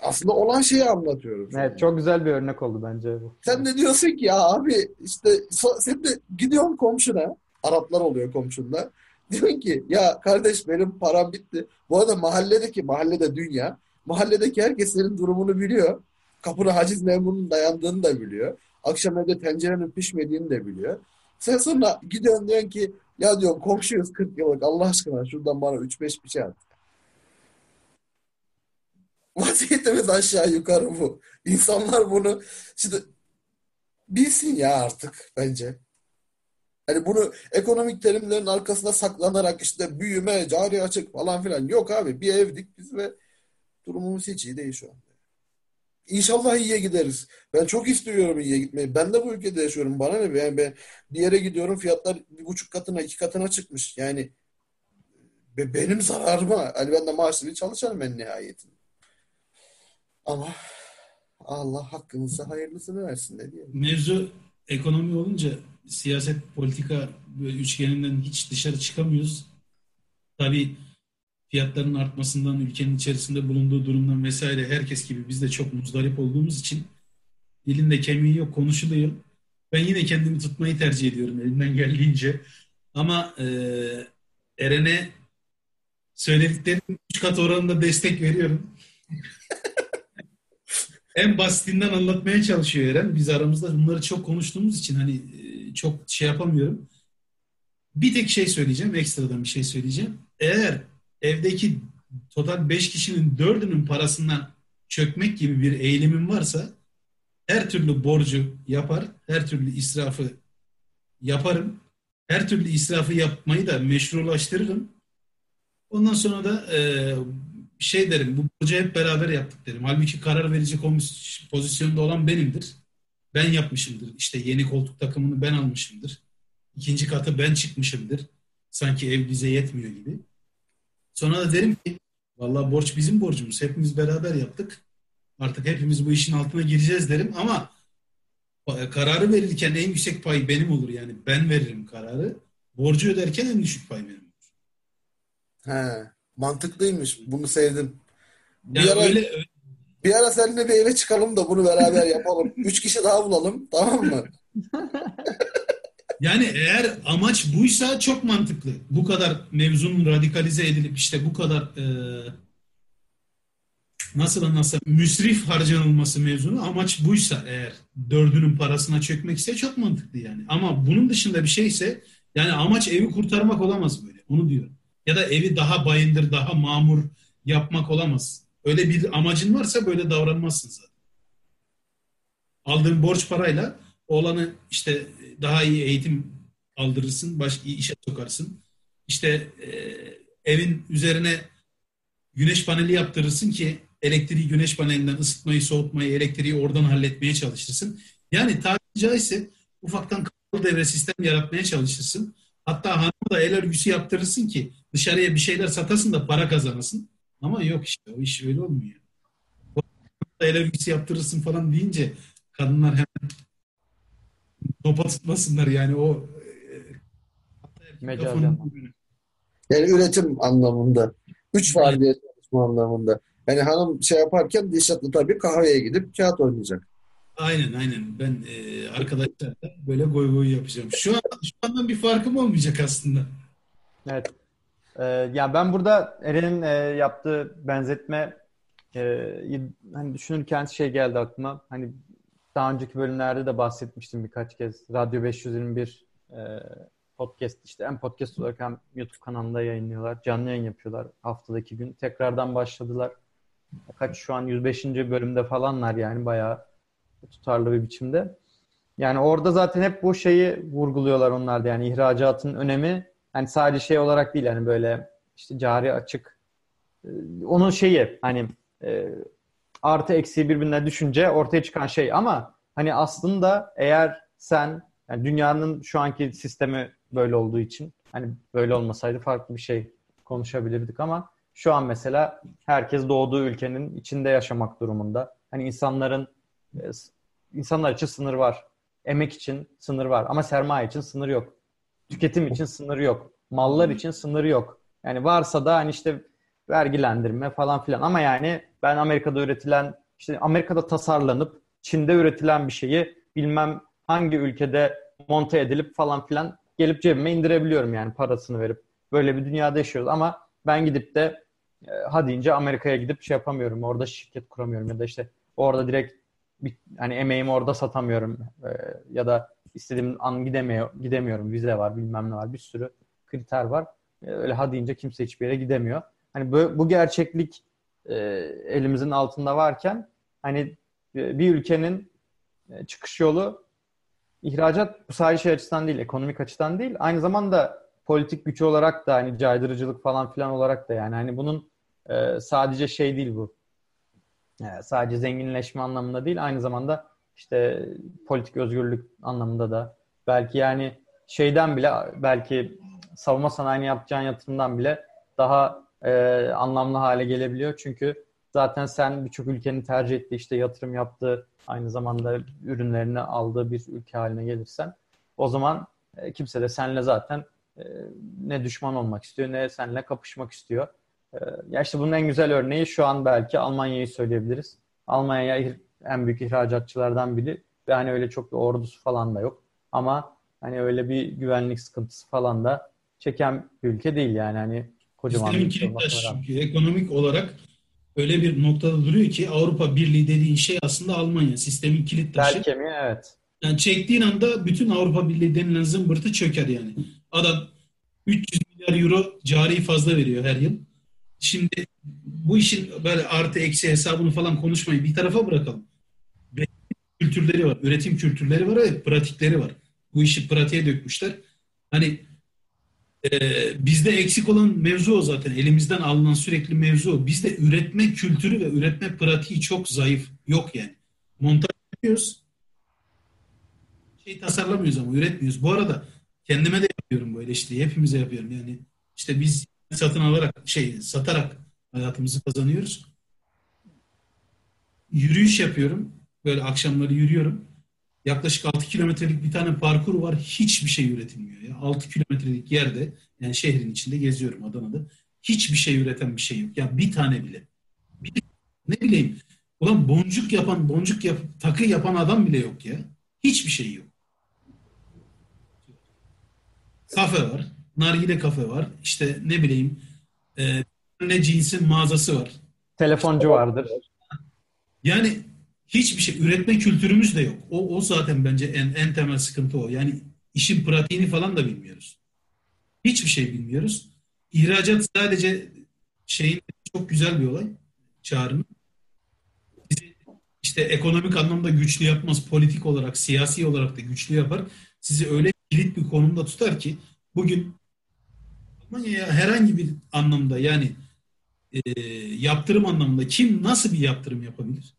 Aslında olan şeyi anlatıyorum. Evet sana. Çok güzel bir örnek oldu bence bu. Sen de diyorsun ki ya abi işte so- sen de gidiyorsun komşuna. Araplar oluyor komşunda. Diyorsun ki ya kardeş benim param bitti. Bu arada mahalledeki mahallede dünya. Mahalledeki herkes senin durumunu biliyor. Kapına haciz memurunun dayandığını da biliyor. Akşam evde tencerenin pişmediğini de biliyor. Sen sonra gidiyorsun diyorsun ki ya diyorum komşuyuz kırk yıllık Allah aşkına şuradan bana üç beş bir şey at. Vaziyetimiz aşağı yukarı bu. İnsanlar bunu şimdi bilsin ya artık bence. Yani bunu ekonomik terimlerin arkasına saklanarak işte büyüme, cari açık falan filan yok abi. Bir evdik biz ve durumumuz hiç iyi değil şu an. İnşallah iyiye gideriz. Ben çok istiyorum iyiye gitmeyi. Ben de bu ülkede yaşıyorum. Bana ne? Yani ben bir yere gidiyorum fiyatlar bir buçuk katına, iki katına çıkmış. Yani benim zararıma. Hani ben de maaşlı bir çalışanım en nihayetinde. Ama Allah hakkınızı hayırlısını versin de diyelim. Mevzu ekonomi olunca siyaset, politika üçgeninden hiç dışarı çıkamıyoruz. Tabii fiyatların artmasından, ülkenin içerisinde bulunduğu durumdan vesaire herkes gibi biz de çok muzdarip olduğumuz için dilinde kemiği yok, konuşuluyor. Ben yine kendimi tutmayı tercih ediyorum elimden geldiğince. Ama e, Eren'e söylediklerinin üç kat oranında destek veriyorum. En basitinden anlatmaya çalışıyor Eren. Biz aramızda bunları çok konuştuğumuz için hani e, çok şey yapamıyorum. Bir tek şey söyleyeceğim, ekstradan bir şey söyleyeceğim. Eğer evdeki total beş kişinin dördünün parasından çökmek gibi bir eğilimin varsa her türlü borcu yapar, her türlü israfı yaparım. Her türlü israfı yapmayı da meşrulaştırırım. Ondan sonra da e, şey derim, bu borcu hep beraber yaptık derim. Halbuki karar verici komis- pozisyonda olan benimdir. Ben yapmışımdır. İşte yeni koltuk takımını ben almışımdır. İkinci katı ben çıkmışımdır. Sanki ev bize yetmiyor gibi. Sonra da derim ki vallahi borç bizim borcumuz. Hepimiz beraber yaptık. Artık hepimiz bu işin altına gireceğiz derim ama kararı verirken en yüksek pay benim olur. Yani ben veririm kararı. Borcu öderken en düşük pay benim olur. He, mantıklıymış. Bunu sevdim. Bir, yani ara, öyle, öyle. bir ara seninle bir eve çıkalım da bunu beraber yapalım. Üç kişi daha bulalım. Tamam mı? Yani eğer amaç buysa çok mantıklı. Bu kadar mevzunun radikalize edilip işte bu kadar e, nasıl anlatsam müsrif harcanılması mevzunu amaç buysa eğer dördünün parasına çökmek ise çok mantıklı yani. Ama bunun dışında bir şeyse yani amaç evi kurtarmak olamaz böyle. Onu diyorum. Ya da evi daha bayındır, daha mamur yapmak olamaz. Öyle bir amacın varsa böyle davranmazsın zaten. Aldığın borç parayla oğlanı işte daha iyi eğitim aldırırsın, başka iyi işe sokarsın. İşte e, evin üzerine güneş paneli yaptırırsın ki elektriği güneş panelinden ısıtmayı, soğutmayı, elektriği oradan halletmeye çalışırsın. Yani tabiri caizse ufaktan kapalı devre sistem yaratmaya çalışırsın. Hatta hanıma da el örgüsü yaptırırsın ki dışarıya bir şeyler satasın da para kazanasın. Ama yok işte o iş öyle olmuyor. El örgüsü yaptırırsın falan deyince Kadınlar hemen topa tutmasınlar yani o mecazdan. Yani üretim anlamında. Üç faaliyet çalışma anlamında. Yani hanım şey yaparken Dilşat'la tabii kahveye gidip kağıt oynayacak. Aynen aynen. Ben e, arkadaşlarla böyle goy goy yapacağım. Şu an şu andan bir farkım olmayacak aslında. Evet. Ee, yani ben burada Eren'in e, yaptığı benzetme e, hani düşünürken şey geldi aklıma. Hani daha önceki bölümlerde de bahsetmiştim birkaç kez. Radyo beş yüz yirmi bir e, podcast işte hem podcast olarak hem YouTube kanalında yayınlıyorlar. Canlı yayın yapıyorlar haftada iki gün. Tekrardan başladılar. Kaç şu an yüz beşinci bölümde falanlar yani bayağı tutarlı bir biçimde. Yani orada zaten hep bu şeyi vurguluyorlar onlar da yani ihracatın önemi hani sadece şey olarak değil hani böyle işte cari açık onun şeyi hani artı eksiği birbirinden düşünce ortaya çıkan şey ama hani aslında eğer sen yani dünyanın şu anki sistemi böyle olduğu için hani böyle olmasaydı farklı bir şey konuşabilirdik ama şu an mesela herkes doğduğu ülkenin içinde yaşamak durumunda. Hani insanların insanlar için sınır var. Emek için sınır var. Ama sermaye için sınır yok. Tüketim için sınır yok. Mallar için sınır yok. Yani varsa da hani işte vergilendirme falan filan. Ama yani ben Amerika'da üretilen işte Amerika'da tasarlanıp Çin'de üretilen bir şeyi bilmem hangi ülkede monte edilip falan filan gelip cebime indirebiliyorum yani parasını verip. Böyle bir dünyada yaşıyoruz ama ben gidip de ha deyince Amerika'ya gidip şey yapamıyorum. Orada şirket kuramıyorum ya da işte orada direkt bir, hani emeğimi orada satamıyorum ee, ya da istediğim an gidemiyor, gidemiyorum. Vize var, bilmem ne var. Bir sürü kriter var. Ee, öyle ha deyince kimse hiçbir yere gidemiyor. Hani bu, bu gerçeklik e, elimizin altında varken hani bir ülkenin çıkış yolu ihracat bu sadece şey açısından değil, ekonomik açıdan değil. Aynı zamanda politik güç olarak da hani caydırıcılık falan filan olarak da yani hani bunun e, sadece şey değil bu. Sadece zenginleşme anlamında değil aynı zamanda işte politik özgürlük anlamında da belki yani şeyden bile belki savunma sanayine yapacağın yatırımdan bile daha e, anlamlı hale gelebiliyor. Çünkü zaten sen birçok ülkenin tercih ettiği işte yatırım yaptığı aynı zamanda ürünlerini aldığı bir ülke haline gelirsen o zaman e, kimse de seninle zaten e, ne düşman olmak istiyor ne seninle kapışmak istiyor. Ya işte bunun en güzel örneği şu an belki Almanya'yı söyleyebiliriz. Almanya en büyük ihracatçılardan biri ve hani öyle çok bir ordusu falan da yok. Ama hani öyle bir güvenlik sıkıntısı falan da çeken bir ülke değil yani hani kocaman bir ülke. Çünkü ekonomik olarak öyle bir noktada duruyor ki Avrupa Birliği dediğin şey aslında Almanya. Sistemin kilit taşı. Bel kemiği evet. Yani çektiğin anda bütün Avrupa Birliği denilen zımbırtı çöker yani. Adam üç yüz milyar euro cari fazla veriyor her yıl. Şimdi bu işin böyle artı eksi hesabını falan konuşmayı bir tarafa bırakalım. Kültürleri var, üretim kültürleri var ve pratikleri var. Bu işi pratiğe dökmüşler. Hani e, bizde eksik olan mevzu o zaten. Elimizden alınan sürekli mevzu o. Bizde üretme kültürü ve üretme pratiği çok zayıf. Yok yani. Montaj yapıyoruz. Şey tasarlamıyoruz ama üretmiyoruz. Bu arada kendime de yapıyorum bu eleştiriyi. Hepimize yapıyorum yani. İşte biz satın alarak, şey, satarak hayatımızı kazanıyoruz. Yürüyüş yapıyorum. Böyle akşamları yürüyorum. Yaklaşık altı kilometrelik bir tane parkur var. Hiçbir şey üretilmiyor. Ya. altı kilometrelik yerde, yani şehrin içinde geziyorum Adana'da. Hiçbir şey üreten bir şey yok. Ya bir tane bile. Bir, ne bileyim. Ulan boncuk yapan, boncuk yap, takı yapan adam bile yok ya. Hiçbir şey yok. Kafe var. Nargile kafe var. İşte ne bileyim e, ne cinsin mağazası var. Telefoncu vardır. Yani hiçbir şey. Üretme kültürümüz de yok. O, o zaten bence en, en temel sıkıntı o. Yani işin pratiğini falan da bilmiyoruz. Hiçbir şey bilmiyoruz. İhracat sadece şeyin çok güzel bir olay. Çağrı'nın. Bizi işte ekonomik anlamda güçlü yapmaz. Politik olarak, siyasi olarak da güçlü yapar. Sizi öyle kilit bir konumda tutar ki bugün Almanya'ya herhangi bir anlamda yani e, yaptırım anlamında kim nasıl bir yaptırım yapabilir?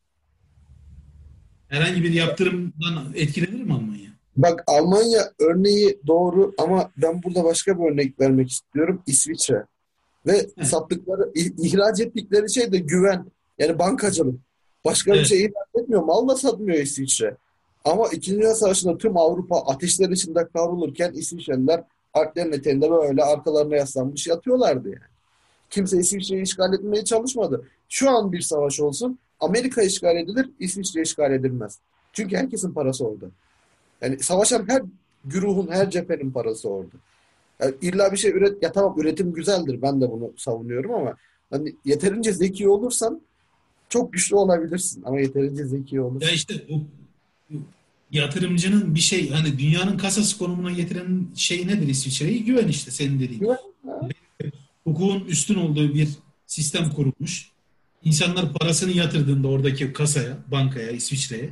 Herhangi bir yaptırımdan etkilenir mi Almanya? Bak Almanya örneği doğru ama ben burada başka bir örnek vermek istiyorum. İsviçre. Ve evet. Sattıkları, ihraç ettikleri şey de güven. Yani bankacılık. Başka evet. Bir şey ihraç etmiyor. Mal da satmıyor İsviçre. Ama İkinci Dünya Savaşı'nda tüm Avrupa ateşler içinde kavrulurken İsviçreliler Alplerin eteğinde böyle arkalarına yaslanmış yatıyorlardı yani. Kimse İsviçre'yi işgal etmeye çalışmadı. Şu an bir savaş olsun, Amerika işgal edilir, İsviçre işgal edilmez. Çünkü herkesin parası orada. Yani savaşan her güruhun, her cephenin parası orada. Yani illa bir şey üret... Ya tamam, üretim güzeldir, ben de bunu savunuyorum ama hani yeterince zeki olursan çok güçlü olabilirsin ama yeterince zeki olursan... Ya işte bu yatırımcının bir şey, hani dünyanın kasası konumuna getiren şey nedir İsviçre'yi? Güven işte, senin dediğin. Güven. Hukukun üstün olduğu bir sistem kurulmuş. İnsanlar parasını yatırdığında oradaki kasaya, bankaya, İsviçre'ye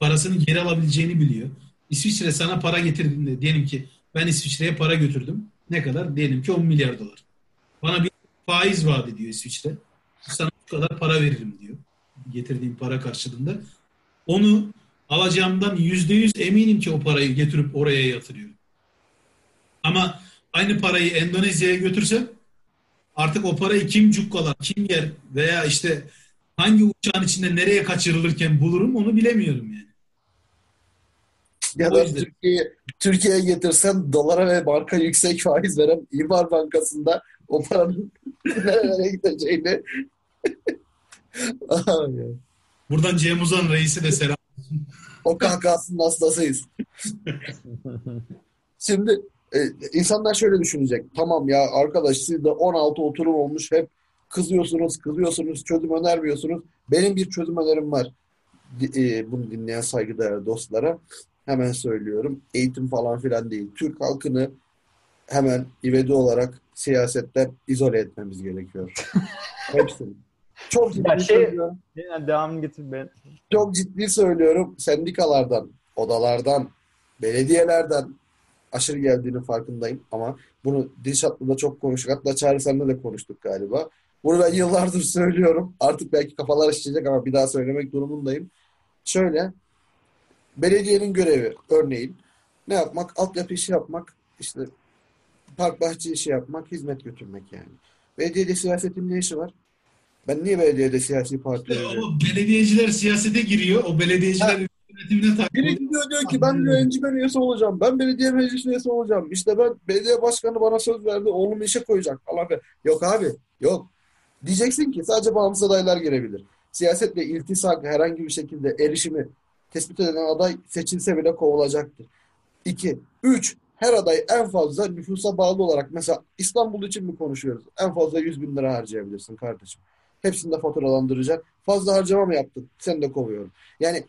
parasını geri alabileceğini biliyor. İsviçre sana para getirdiğinde, diyelim ki ben İsviçre'ye para götürdüm. Ne kadar? Diyelim ki on milyar dolar. Bana bir faiz vaat ediyor İsviçre. Sana bu kadar para veririm diyor. Getirdiğim para karşılığında. Onu alacağımdan yüzde yüz eminim ki o parayı getirip oraya yatırıyorum. Ama aynı parayı Endonezya'ya götürsem artık o parayı kim cukkalar, kim yer veya işte hangi uçağın içinde nereye kaçırılırken bulurum onu bilemiyorum yani. Ya da Türkiye'ye Türkiye getirsen dolara ve marka yüksek faiz veren İmar Bankası'nda o paranın nereye gideceğini. Buradan Cem Uzan reisi de selam olsun. O kahkahasının hastasıyız. Şimdi e, insanlar şöyle düşünecek. Tamam ya arkadaş, siz de on altı oturum olmuş, hep kızıyorsunuz, kızıyorsunuz, çözüm önermiyorsunuz. Benim bir çözüm önerim var. E, bunu dinleyen saygıdeğer dostlara hemen söylüyorum. Eğitim falan filan değil. Türk halkını hemen ivedi olarak siyasetten izole etmemiz gerekiyor. Hepsini. Çok ciddi şey, söylüyorum. Devam getir ben. Çok ciddi söylüyorum. Sendikalardan, odalardan, belediyelerden aşırı geldiğinin farkındayım ama bunu Dilşat'la da çok konuştuk. Hatta Çağrı senle de konuştuk galiba. Bunu ben yıllardır söylüyorum. Artık belki kafalar şişecek ama bir daha söylemek durumundayım. Şöyle, belediyenin görevi örneğin ne yapmak? Altyapı işi yapmak, işte park bahçe işi yapmak, hizmet götürmek yani. Belediyede siyasetin ne işi var? Ben niye belediyede siyasi partiler? İşte o belediyeciler siyasete giriyor. O belediyeciler ha, yönetimine takip. Biri gidiyor diyor ki ben öğrenci üyesi olacağım. Ben belediye meclis üyesi olacağım. İşte ben belediye başkanı bana söz verdi. Oğlumu işe koyacak. Allah be. Yok abi. Yok. Diyeceksin ki sadece bağımsız adaylar girebilir. Siyasetle iltisak herhangi bir şekilde erişimi tespit edilen aday seçilse bile kovulacaktır. İki. Üç. Her aday en fazla nüfusa bağlı olarak, mesela İstanbul için mi konuşuyoruz? En fazla yüz bin lira harcayabilirsin kardeşim. Hepsini de faturalandıracak. Fazla harcama mı yaptın? Seni de kovuyorum. Yani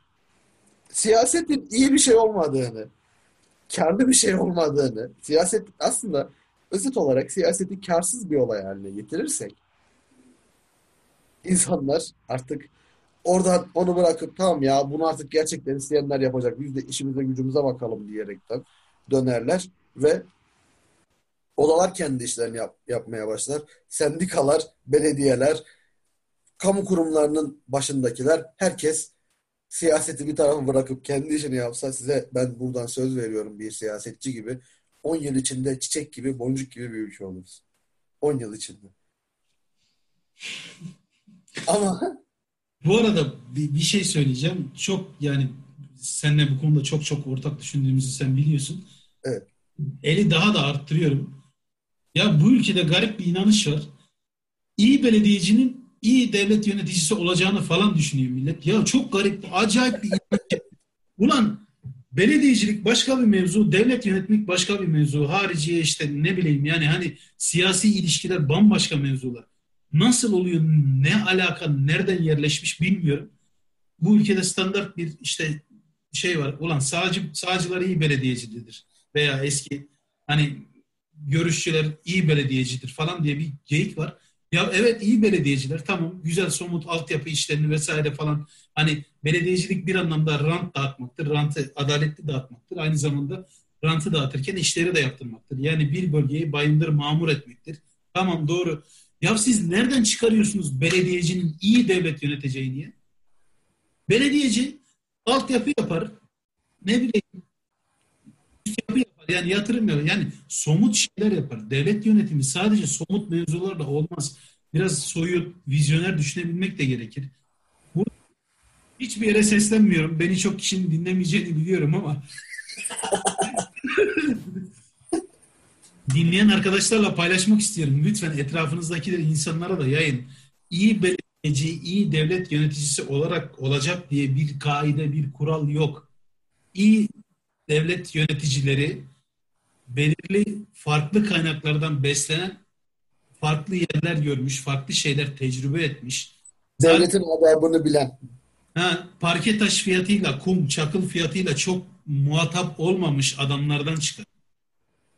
siyasetin iyi bir şey olmadığını, kârlı bir şey olmadığını, siyaset aslında özet olarak siyaseti kârsız bir olay haline getirirsek insanlar artık oradan onu bırakıp tamam ya bunu artık gerçekten isteyenler yapacak, biz de işimize gücümüze bakalım diyerekten dönerler ve odalar kendi işlerini yap, yapmaya başlar. Sendikalar, belediyeler, kamu kurumlarının başındakiler, herkes siyaseti bir tarafa bırakıp kendi işini yapsa, size ben buradan söz veriyorum bir siyasetçi gibi, on yıl içinde çiçek gibi, boncuk gibi bir ülke oluruz. on yıl içinde. Ama bu arada bir, bir şey söyleyeceğim. Çok yani seninle bu konuda çok çok ortak düşündüğümüzü sen biliyorsun. Evet. Eli daha da arttırıyorum. Ya bu ülkede garip bir inanış var. İyi belediyecinin iyi devlet yöneticisi olacağını falan düşünüyor millet. Ya çok garip, acayip bir inanç. Ulan belediyecilik başka bir mevzu, devlet yönetmek başka bir mevzu. Hariciye işte ne bileyim yani hani siyasi ilişkiler bambaşka mevzular. Nasıl oluyor, ne alaka, nereden yerleşmiş bilmiyorum. Bu ülkede standart bir işte şey var. Ulan sağcı, sağcılar iyi belediyecidir veya eski hani görüşçüler iyi belediyecidir falan diye bir geyik var. Ya evet, iyi belediyeciler tamam, güzel somut altyapı işlerini vesaire falan, hani belediyecilik bir anlamda rant dağıtmaktır, rantı adaletli dağıtmaktır, aynı zamanda rantı dağıtırken işleri de yaptırmaktır. Yani bir bölgeyi bayındır mamur etmektir. Tamam, doğru. Ya siz nereden çıkarıyorsunuz belediyecinin iyi devlet yöneteceğini diye? Belediyeci altyapı yapar, ne bileyim yapı yapar, yani yatırım yapar, yani somut şeyler yapar. Devlet yönetimi sadece somut mevzularla olmaz. Biraz soyut, vizyoner düşünebilmek de gerekir. Bu Hiçbir yere seslenmiyorum. Beni çok kişinin dinlemeyeceğini biliyorum ama dinleyen arkadaşlarla paylaşmak istiyorum. Lütfen etrafınızdakileri, insanlara da yayın. İyi belediyeci, iyi devlet yöneticisi olarak olacak diye bir kaide, bir kural yok. İyi devlet yöneticileri belirli farklı kaynaklardan beslenen, farklı yerler görmüş, farklı şeyler tecrübe etmiş. Devletin haber bunu bilen. Ha, parke taş fiyatıyla, kum, çakıl fiyatıyla çok muhatap olmamış adamlardan çıkar.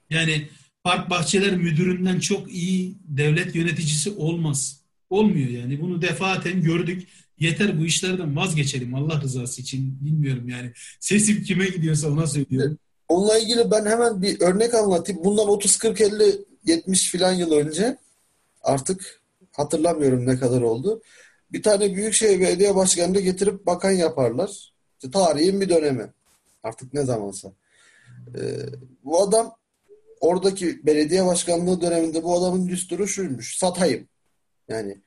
Yani park bahçeler müdüründen çok iyi devlet yöneticisi olmaz. Olmuyor yani. Bunu defaten gördük. Yeter bu işlerden vazgeçelim Allah rızası için. Bilmiyorum yani. Sesim kime gidiyorsa ona söylüyorum. Onunla ilgili ben hemen bir örnek anlatayım. Bundan otuz kırk elli yetmiş filan yıl önce, artık hatırlamıyorum ne kadar oldu, bir tane büyükşehir belediye başkanını getirip bakan yaparlar. İşte tarihin bir dönemi. Artık ne zamansa. Ee, bu adam, oradaki belediye başkanlığı döneminde bu adamın düsturu şuymuş. Satayım. Yani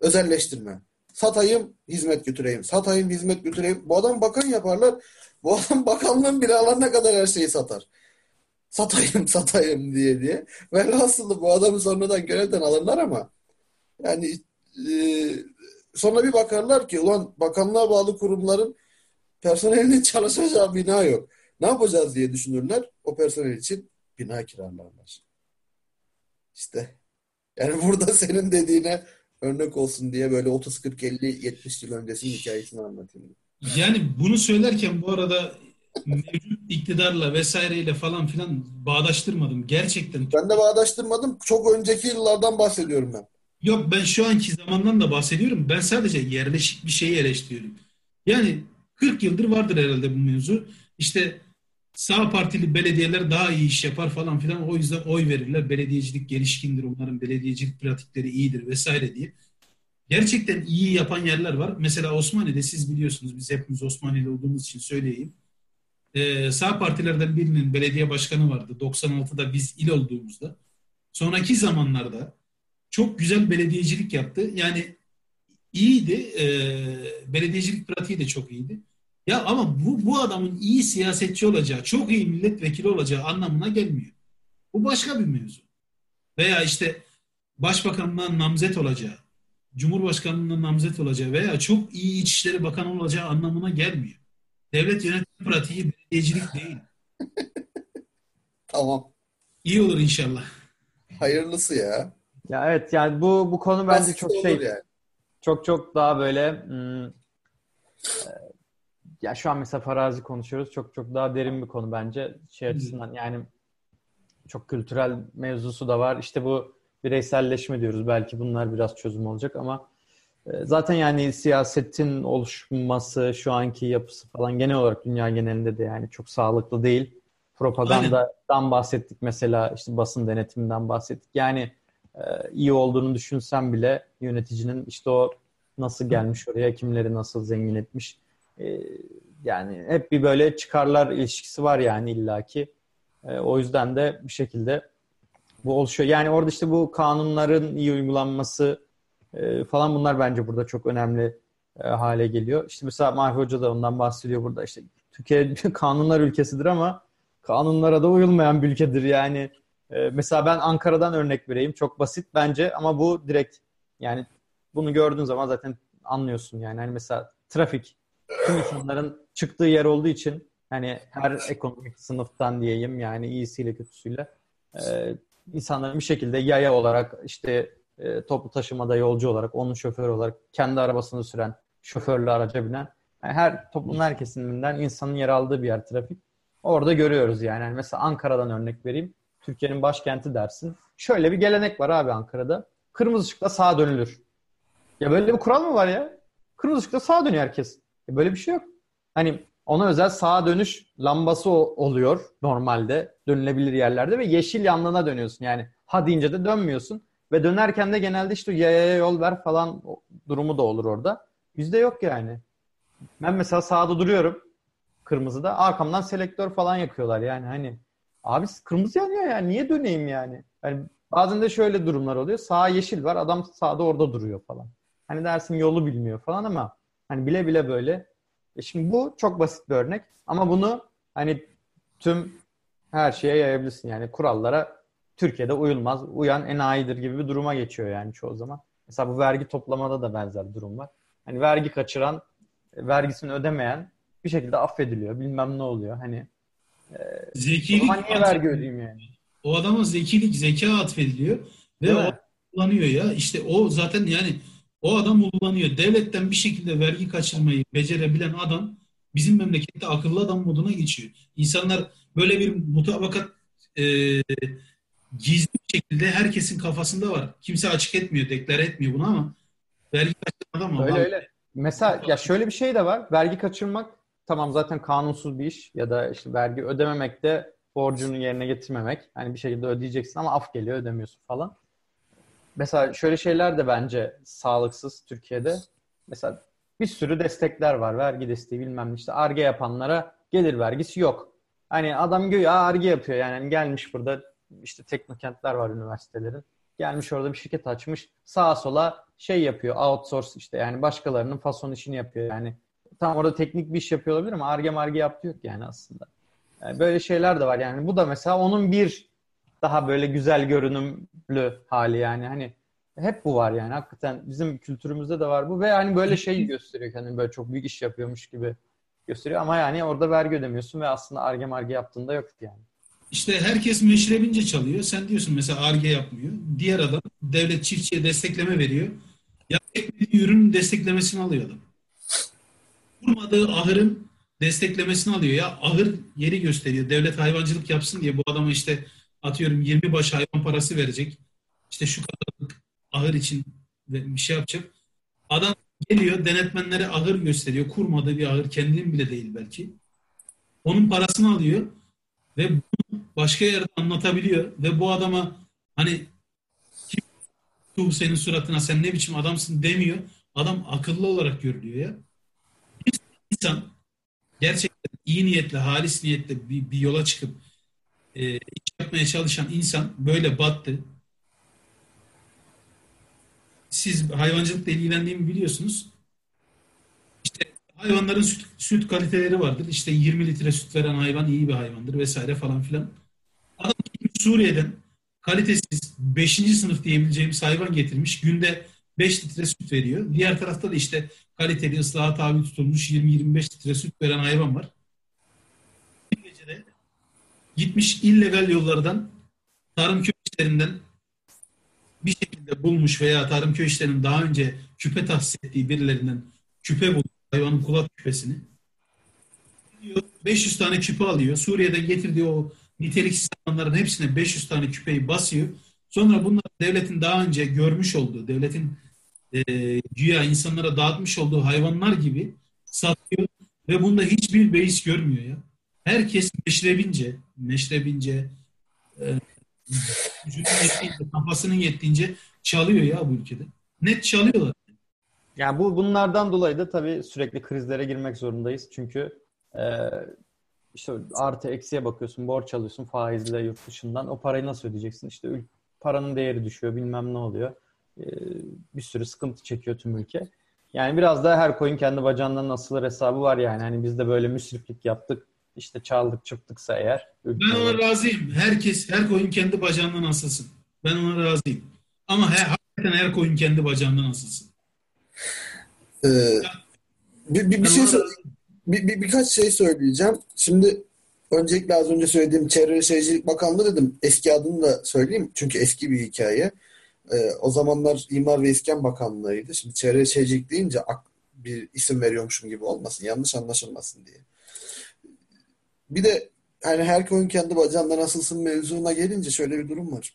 özelleştirme. Satayım, hizmet götüreyim. Satayım, hizmet götüreyim. Bu adam bakan yaparlar. Bu adam bakanlığın bile alanına kadar her şeyi satar. Satayım, satayım diye diye. Velhasılı bu adamı sonradan görevden alırlar ama yani e, sonra bir bakarlar ki ulan bakanlığa bağlı kurumların personelinin çalışacağı bina yok. Ne yapacağız diye düşünürler. O personel için bina kiralarlar. İşte yani burada senin dediğine örnek olsun diye böyle otuz kırk elli yetmiş yıl öncesinin hikayesini anlatayım. Yani bunu söylerken bu arada mevcut iktidarla vesaireyle falan filan bağdaştırmadım. Gerçekten. Ben de bağdaştırmadım. Çok önceki yıllardan bahsediyorum ben. Yok, ben şu anki zamandan da bahsediyorum. Ben sadece yerleşik bir şeyi eleştiriyorum. Yani kırk yıldır vardır herhalde bu mevzu. İşte sağ partili belediyeler daha iyi iş yapar falan filan. O yüzden oy verirler. Belediyecilik gelişkindir. Onların belediyecilik pratikleri iyidir vesaire diye. Gerçekten iyi yapan yerler var. Mesela Osmanlı'da siz biliyorsunuz, biz hepimiz Osmanlı'da olduğumuz için söyleyeyim. Ee, sağ partilerden birinin belediye başkanı vardı. doksan altıda biz il olduğumuzda. Sonraki zamanlarda çok güzel belediyecilik yaptı. Yani iyiydi. Ee, belediyecilik pratiği de çok iyiydi. Ya ama bu, bu adamın iyi siyasetçi olacağı, çok iyi milletvekili olacağı anlamına gelmiyor. Bu başka bir mevzu. Veya işte başbakanlığına namzet olacağı, cumhurbaşkanlığına namzet olacağı veya çok iyi İçişleri Bakanı olacağı anlamına gelmiyor. Devlet yönetim pratiği belediyecilik değil. Tamam. İyi olur inşallah. Hayırlısı ya. Ya evet, yani bu bu konu bence çok şey, yani. çok çok daha böyle hmm, e, ya şu an mesela farazi konuşuyoruz, çok çok daha derin bir konu bence şey açısından, yani çok kültürel mevzusu da var. İşte bu bireyselleşme diyoruz, belki bunlar biraz çözüm olacak ama e, zaten yani siyasetin oluşması, şu anki yapısı falan genel olarak dünya genelinde de yani çok sağlıklı değil. Propagandadan Aynen. bahsettik mesela, işte basın denetiminden bahsettik. Yani iyi olduğunu düşünsem bile yöneticinin işte o nasıl gelmiş oraya, kimleri nasıl zengin etmiş, yani hep bir böyle çıkarlar ilişkisi var yani illaki. O yüzden de bir şekilde bu oluşuyor. Yani orada işte bu kanunların iyi uygulanması falan, bunlar bence burada çok önemli hale geliyor. İşte mesela Mahfi Hoca da ondan bahsediyor burada. İşte Türkiye kanunlar ülkesidir ama kanunlara da uyulmayan bir ülkedir yani. Mesela ben Ankara'dan örnek vereyim. Çok basit bence ama bu direkt, yani bunu gördüğün zaman zaten anlıyorsun yani. Hani mesela trafik, tüm insanların çıktığı yer olduğu için hani her ekonomik sınıftan diyeyim, yani iyisiyle kötüsüyle insanların bir şekilde yaya olarak, işte toplu taşımada yolcu olarak, onun şoförü olarak, kendi arabasını süren, şoförlü araca binen, yani her toplumun her kesiminden insanın yer aldığı bir yer trafik. Orada görüyoruz yani. Yani mesela Ankara'dan örnek vereyim. Türkiye'nin başkenti dersin. Şöyle bir gelenek var abi Ankara'da. Kırmızı ışıkta sağa dönülür. Ya böyle bir kural mı var ya? Kırmızı ışıkta sağa dönüyor herkes. Ya böyle bir şey yok. Hani ona özel sağa dönüş lambası oluyor normalde. Dönülebilir yerlerde ve yeşil yanlığına dönüyorsun. Yani ha deyince de dönmüyorsun. Ve dönerken de genelde işte yaya yol ver falan durumu da olur orada. Bizde yok yani. Ben mesela sağda duruyorum. Kırmızıda. Arkamdan selektör falan yakıyorlar yani hani. Abi kırmızı yanıyor ya. Niye döneyim yani? Yani bazen de şöyle durumlar oluyor. Sağa yeşil var. Adam sağda orada duruyor falan. Hani dersin yolu bilmiyor falan ama hani bile bile böyle E şimdi bu çok basit bir örnek ama bunu hani tüm her şeye yayabilirsin. Yani kurallara Türkiye'de uyulmaz, uyan enayidir gibi bir duruma geçiyor yani çoğu zaman. Mesela bu vergi toplamada da benzer durum var. Hani vergi kaçıran, vergisini ödemeyen bir şekilde affediliyor. Bilmem ne oluyor. Hani e, zekilik, o zaman niye vergi ödeyeyim yani? O adamın zekilik, zeka atfediliyor ve o kullanıyor ya. İşte o zaten yani o adam kullanıyor. Devletten bir şekilde vergi kaçırmayı becerebilen adam bizim memlekette akıllı adam moduna geçiyor. İnsanlar böyle bir mutabakat e, gizli bir şekilde herkesin kafasında var. Kimse açık etmiyor, deklar etmiyor bunu ama vergi kaçırmadan mı? Öyle adam, öyle. Mesela ya şöyle bir şey de var. Vergi kaçırmak tamam zaten kanunsuz bir iş ya da işte vergi ödememek de borcunu yerine getirmemek. Hani bir şekilde ödeyeceksin ama af geliyor, ödemiyorsun falan. Mesela şöyle şeyler de bence sağlıksız Türkiye'de. Mesela bir sürü destekler var. Vergi desteği bilmem ne işte. Ar-ge yapanlara gelir vergisi yok. Hani adam göğe ar-ge yapıyor. Yani gelmiş burada işte teknokentler var üniversitelerin. Gelmiş orada bir şirket açmış. Sağa sola şey yapıyor. Outsource işte yani başkalarının fason işini yapıyor. Yani tam orada teknik bir iş yapıyor olabilir ama ar-ge mar-ge yaptı yok yani aslında. Yani böyle şeyler de var. Yani bu da mesela onun bir daha böyle güzel görünümlü hali yani. Hani hep bu var yani. Hakikaten bizim kültürümüzde de var bu ve hani böyle şey gösteriyor kendini böyle çok büyük iş yapıyormuş gibi gösteriyor ama yani orada vergi ödemiyorsun ve aslında ar-ge mar-ge yaptığında yok yani. İşte herkes meşrebince çalıyor. Sen diyorsun mesela ar-ge yapmıyor. Diğer adam devlet çiftçiye destekleme veriyor. Ya ekmediği ürünün desteklemesini alıyor adam. Kurmadığı ahırın desteklemesini alıyor. Ya ahır yeri gösteriyor. Devlet hayvancılık yapsın diye bu adama işte atıyorum yirmi baş hayvan parası verecek. İşte şu kadarlık ahır için bir şey yapacak. Adam geliyor denetmenlere ahır gösteriyor. Kurmadığı bir ahır kendinin bile değil belki. Onun parasını alıyor ve bunu başka yerde anlatabiliyor ve bu adama hani kim senin suratına sen ne biçim adamsın demiyor. Adam akıllı olarak görülüyor ya. Bir insan gerçekten iyi niyetle, halis niyetle bir, bir yola çıkıp e, iş yapmaya çalışan insan böyle battı. Siz hayvancılıkla ilgilendiğimi biliyorsunuz. İşte hayvanların süt, süt kaliteleri vardır. İşte yirmi litre süt veren hayvan iyi bir hayvandır vesaire falan filan. Adam Suriye'den kalitesiz beşinci sınıf diyebileceğimiz hayvan getirmiş. Günde beş litre süt veriyor. Diğer tarafta da işte kaliteli ıslaha tabi tutulmuş yirmi yirmi beş litre süt veren hayvan var. Bir gecede gitmiş illegal yollardan tarım köy işlerinden bir şekilde bulmuş veya tarım köy işlerinin daha önce küpe tahsis ettiği birilerinden küpe bulmuş hayvanın kulak küpesini. beş yüz tane küpe alıyor. Suriye'den getirdiği o niteliksiz hayvanların hepsine beş yüz tane küpeyi basıyor. Sonra bunlar devletin daha önce görmüş olduğu, devletin e, güya insanlara dağıtmış olduğu hayvanlar gibi satıyor ve bunda hiçbir beis görmüyor ya. Herkes meşrebince, meşrebince, e, kafasının yettiğince çalıyor ya bu ülkede. Net çalıyorlar. Yani bu bunlardan dolayı da tabii sürekli krizlere girmek zorundayız. Çünkü e, işte artı eksiye bakıyorsun, borç alıyorsun faizle yurt dışından. O parayı nasıl ödeyeceksin? İşte ül- paranın değeri düşüyor, bilmem ne oluyor. Ee, bir sürü sıkıntı çekiyor tüm ülke. Yani biraz daha her koyun kendi bacağından asılır hesabı var yani. Hani biz de böyle müsriflik yaptık, işte çaldık çıktıksa eğer. Ben ona razıyım. Herkes, her koyun kendi bacağından asılsın. Ben ona razıyım. Ama he, hakikaten her koyun kendi bacağından asılsın. Ee, bir, bir, bir şey sor- bir, bir, birkaç şey söyleyeceğim. Şimdi öncelikle az önce söylediğim Çevre ve Şehircilik Bakanlığı dedim. Eski adını da söyleyeyim. Çünkü eski bir hikaye. Ee, o zamanlar İmar ve İskan Bakanlığı'ydı. Şimdi Çevre ve Şehircilik deyince bir isim veriyormuşum gibi olmasın. Yanlış anlaşılmasın diye. Bir de hani her koyun kendi bacağından asılsın mevzuna gelince şöyle bir durum var.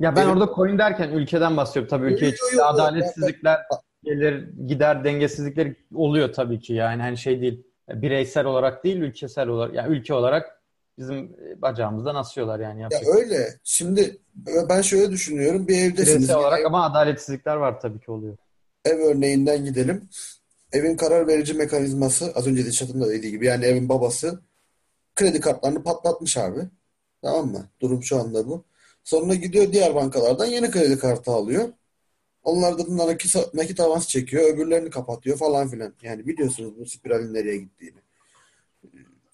Ya ben evet. Orada koyun derken ülkeden bahsediyorum. Tabii ülke içinde adaletsizlikler gelir, gider, dengesizlikler oluyor tabii ki. Yani hani şey değil. Bireysel olarak değil, ülkesel olarak, yani ülke olarak bizim bacağımızdan asıyorlar yani. Yapacak. Ya öyle. Şimdi ben şöyle düşünüyorum. Bir evdesiniz. Bireysel olarak ev... ama adaletsizlikler var tabii ki oluyor. Ev örneğinden gidelim. Evin karar verici mekanizması, az önce de çatımda dediği gibi yani evin babası kredi kartlarını patlatmış abi. Tamam mı? Durum şu anda bu. Sonra gidiyor diğer bankalardan yeni kredi kartı alıyor. Onlar da nakit, nakit avans çekiyor. Öbürlerini kapatıyor falan filan. Yani biliyorsunuz bu spiralin nereye gittiğini.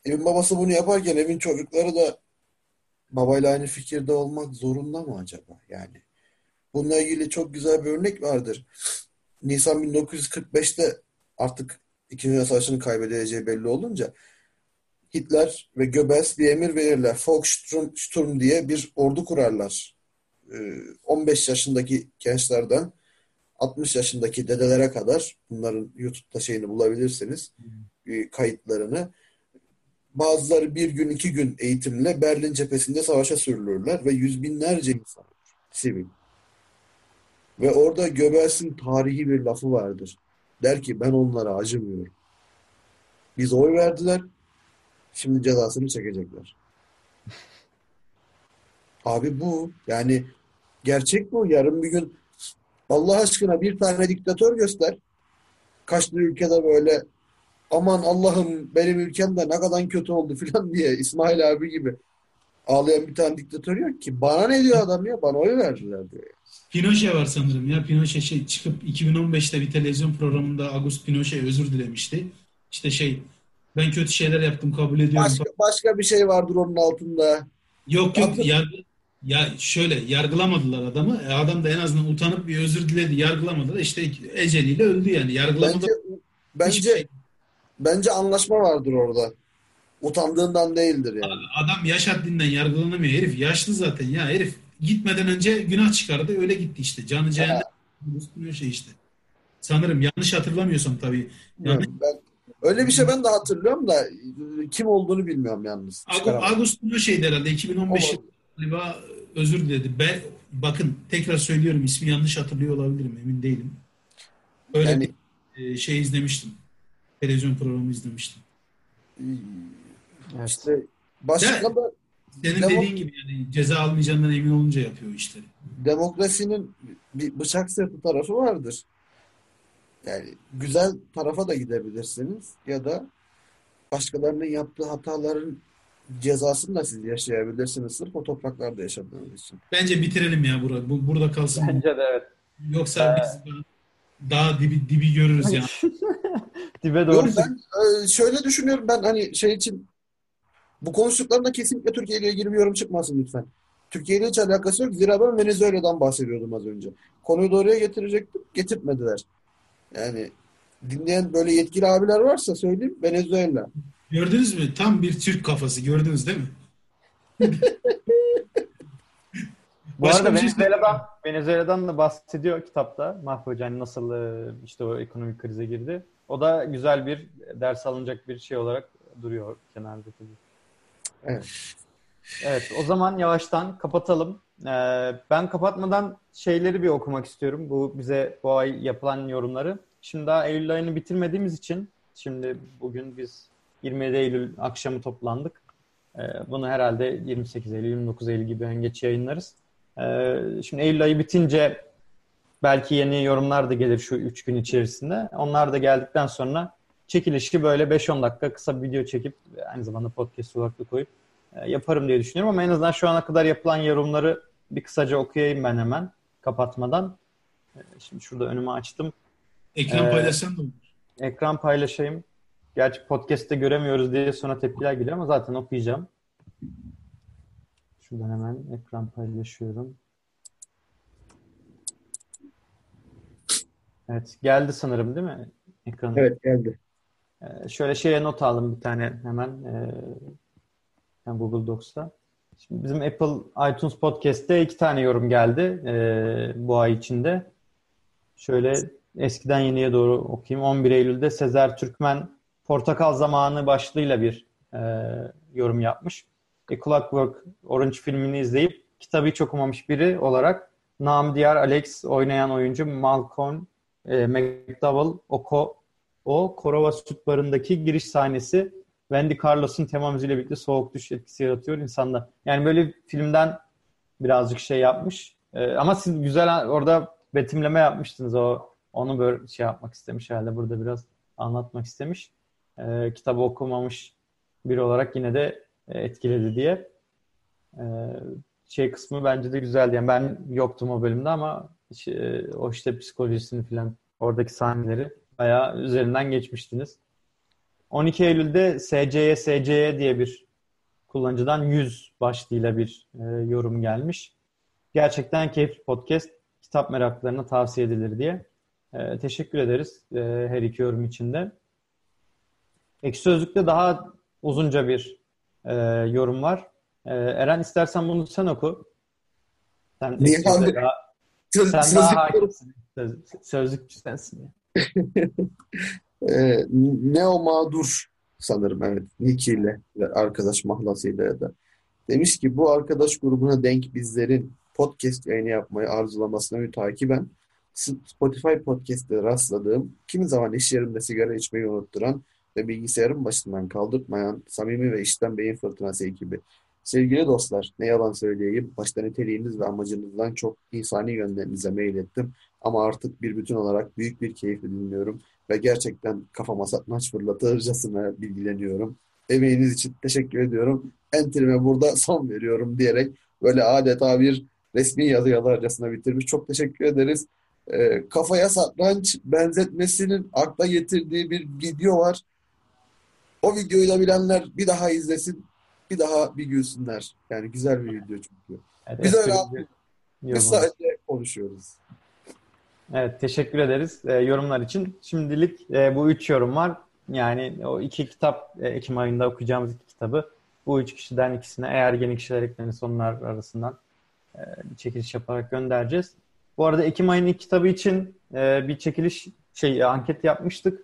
Evin babası bunu yaparken evin çocukları da babayla aynı fikirde olmak zorunda mı acaba? Yani bununla ilgili çok güzel bir örnek vardır. Nisan bin dokuz yüz kırk beşte artık İkinci Dünya Savaşı'nın kaybedileceği belli olunca Hitler ve Goebbels bir emir verirler. Volkssturm diye bir ordu kurarlar. on beş yaşındaki gençlerden altmış yaşındaki dedelere kadar, bunların YouTube'da şeyini bulabilirsiniz, kayıtlarını. Bazıları bir gün iki gün eğitimle Berlin cephesinde savaşa sürülürler ve yüz binlerce insan, sivil. Ve orada Goebbels'in tarihi bir lafı vardır. Der ki ben onlara acımıyorum. Biz oy verdiler, şimdi cezasını çekecekler. Abi bu, yani gerçek bu. Yarın bir gün Allah aşkına bir tane diktatör göster. Kaçlı ülkede böyle aman Allah'ım benim ülkemde ne kadar kötü oldu filan diye İsmail abi gibi ağlayan bir tane diktatör yok ki. Bana ne diyor adam ya? Bana oy verdiler diyor. Pinochet var sanırım ya. Pinochet şey çıkıp iki bin on beşte bir televizyon programında Augusto Pinochet özür dilemişti. İşte şey, ben kötü şeyler yaptım, kabul ediyorum. Başka, başka bir şey vardır onun altında. Yok yok. Yargı, ya şöyle yargılamadılar adamı. E adam da en azından utanıp bir özür diledi. Yargılamadılar. İşte eceliyle öldü yani. Yargılamadılar. Bence bence, şey. bence anlaşma vardır orada. Utandığından değildir yani. Adam yaş haddinden yargılanamıyor. Herif yaşlı zaten ya. Herif gitmeden önce günah çıkardı. Öyle gitti işte. Canı cehennem. Bu şey işte. Sanırım yanlış hatırlamıyorsam tabii. Yani ben, öyle bir şey ben de hatırlıyorum da kim olduğunu bilmiyorum yalnız. Ağustos'un o şeydi herhalde. iki bin on beş galiba özür diledi. Ben, bakın tekrar söylüyorum, ismi yanlış hatırlıyor olabilirim. Emin değilim. Öyle yani, bir şey izlemiştim. Televizyon programı izlemiştim. İşte başka da senin demok- dediğin gibi yani ceza almayacağından emin olunca yapıyor işleri. Demokrasinin bir bıçak sırtı tarafı vardır. Yani güzel tarafa da gidebilirsiniz ya da başkalarının yaptığı hataların cezasını da siz yaşayabilirsiniz sırf o topraklarda yaşadığınız için. Bence bitirelim ya Burak. Bu burada kalsın. Bence de evet. Yoksa ha. biz daha dibi dibi görürüz ya. Dibe doğru. Yok, ben şöyle düşünüyorum, ben hani şey için bu konuştuklarımda kesinlikle Türkiye ile ilgili bir yorum çıkmasın lütfen. Türkiye ile hiç alakası yok. Zira ben Venezuela'dan bahsediyordum az önce. Konuyu doğruya getirecektim. Getirtmediler. Yani dinleyen böyle yetkili abiler varsa söyleyeyim, Venezuela. Gördünüz mü? Tam bir Türk kafası. Gördünüz değil mi? Bu arada Venezuela'dan, Venezuela'dan da bahsediyor kitapta. Mahfi Hoca'nın nasıl işte o ekonomik krize girdi. O da güzel bir ders alınacak bir şey olarak duruyor kenarda. Evet. Evet, o zaman yavaştan kapatalım. Ee, ben kapatmadan şeyleri bir okumak istiyorum. Bu bize bu ay yapılan yorumları. Şimdi daha Eylül ayını bitirmediğimiz için şimdi bugün biz yirmi yedi Eylül akşamı toplandık. Ee, bunu herhalde yirmi sekiz Eylül, yirmi dokuz Eylül gibi öngeç yayınlarız. Ee, şimdi Eylül ayı bitince belki yeni yorumlar da gelir şu üç gün içerisinde. Onlar da geldikten sonra çekilişi böyle beş on dakika kısa bir video çekip aynı zamanda podcast olarak da koyup yaparım diye düşünüyorum ama en azından şu ana kadar yapılan yorumları bir kısaca okuyayım ben hemen kapatmadan. Şimdi şurada önümü açtım. Ekran ee, paylaşsam mı? Ekran paylaşayım. Gerçi podcast'te göremiyoruz diye sonra tepkiler geliyor ama zaten okuyacağım. Şuradan hemen ekran paylaşıyorum. Evet, geldi sanırım değil mi? Ekranı. Evet, geldi. Ee, şöyle şeye not aldım bir tane hemen. Ee, Yani Google Docs'ta. Şimdi bizim Apple iTunes Podcast'te iki tane yorum geldi e, bu ay içinde. Şöyle eskiden yeniye doğru okuyayım. on bir Eylül'de Sezar Türkmen Portakal Zamanı başlığıyla bir e, yorum yapmış. A Clockwork Orange filmini izleyip kitabı hiç okumamış biri olarak Nam Diyar Alex oynayan oyuncu Malcolm e, McDowell Oko, o Korova Süt Barı'ndaki giriş sahnesi Wendy Carlos'un tema müziğiyle birlikte soğuk düş etkisi yaratıyor insanda. Yani böyle filmden birazcık şey yapmış. Ee, ama siz güzel orada betimleme yapmıştınız. O onu böyle şey yapmak istemiş herhalde. Burada biraz anlatmak istemiş. Ee, kitabı okumamış biri olarak yine de etkiledi diye. Ee, şey kısmı bence de güzeldi. Yani ben yoktum o bölümde ama işte, o işte psikolojisini falan, oradaki sahneleri bayağı üzerinden geçmiştiniz. on iki Eylül'de S C'ye S C'ye diye bir kullanıcıdan yüz başlığıyla bir e, yorum gelmiş. Gerçekten keyifli podcast, kitap meraklarına tavsiye edilir diye. E, teşekkür ederiz e, her iki yorum için de. Ekşi Sözlük'te daha uzunca bir e, yorum var. E, Eren, istersen bunu sen oku. Sen Niye ben de? Daha, Söz, sen sözlük daha hakimsin. Söz, sözlükçü sensin. e, Neo Mağdur sanırım, evet. Niki ile, arkadaş mahlasıyla ya da. Demiş ki bu arkadaş grubuna denk bizlerin podcast yayını yapmayı arzulamasına mütakiben Spotify podcast'te rastladığım, kimi zaman iş yerimde sigara içmeyi unutturan ve bilgisayarın başından kaldırtmayan samimi ve işten beyin fırtınası ekibi. Sevgili dostlar, ne yalan söyleyeyim, başta niteliğiniz ve amacınızdan çok insani yönlerinize mail ettim. Ama artık bir bütün olarak büyük bir keyifle dinliyorum ve gerçekten kafama satmaç fırlatırcasına bilgileniyorum. Emeğiniz için teşekkür ediyorum. Enterime burada son veriyorum diyerek böyle adeta bir resmi yazı yazarcasına bitirmiş. Çok teşekkür ederiz. E, kafaya satranç benzetmesinin akla getirdiği bir video var. O videoyu da bilenler bir daha izlesin, bir daha bir gülsünler. Yani güzel bir video çünkü. Evet, biz öyle sadece konuşuyoruz. Evet, teşekkür ederiz e, yorumlar için. Şimdilik e, bu üç yorum var. Yani o iki kitap, e, Ekim ayında okuyacağımız iki kitabı bu üç kişiden ikisine, eğer yeni kişiler eklenirse onlar arasından e, bir çekiliş yaparak göndereceğiz. Bu arada Ekim ayının ilk kitabı için e, bir çekiliş şey anket yapmıştık.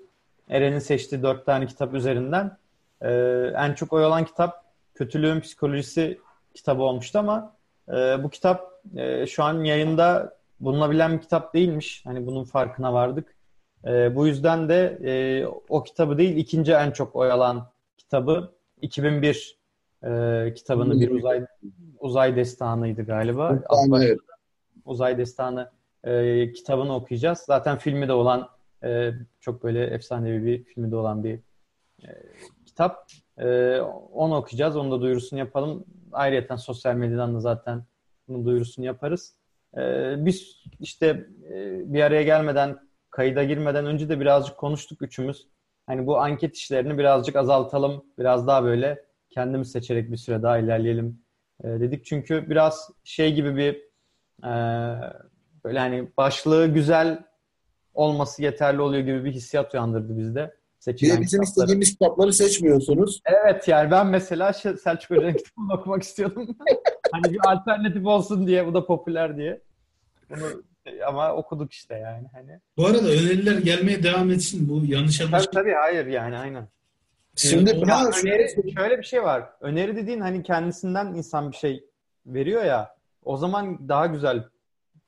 Eren'in seçtiği dört tane kitap üzerinden. E, en çok oy alan kitap Kötülüğün Psikolojisi kitabı olmuştu ama e, bu kitap e, şu an yayında bulunabilen bir kitap değilmiş. Hani bunun farkına vardık. E, bu yüzden de e, o kitabı değil, ikinci en çok oy alan kitabı iki bin bir e, kitabını, bir uzay uzay destanıydı galiba. Evet. Uzay Destanı e, kitabını okuyacağız. Zaten filmi de olan, e, çok böyle efsanevi bir filmi de olan bir e, kitap. E, onu okuyacağız. Onu da duyurusunu yapalım. Ayrıca sosyal medyadan da zaten bunun duyurusunu yaparız. E, biz işte e, bir araya gelmeden, kayıda girmeden önce de birazcık konuştuk üçümüz. Hani bu anket işlerini birazcık azaltalım. Biraz daha böyle kendimiz seçerek bir süre daha ilerleyelim e, dedik. Çünkü biraz şey gibi bir Ee, böyle hani başlığı güzel olması yeterli oluyor gibi bir hissiyat uyandırdı bizde. Seçilen bir de bizim kitapları. İstediğimiz kitapları seçmiyorsunuz. Evet, yani ben mesela Selçuk Hoca'nın kitabını okumak istiyordum. Hani bir alternatif olsun diye, bu da popüler diye. Bunu, ama okuduk işte yani. Hani. Bu arada öneriler gelmeye devam etsin. Bu yanlış anlaşılma. Tabii tabii, hayır yani, aynen. Şimdi ee, ya, öneri, şöyle bir şey var. Öneri dediğin hani kendisinden insan bir şey veriyor ya. O zaman daha güzel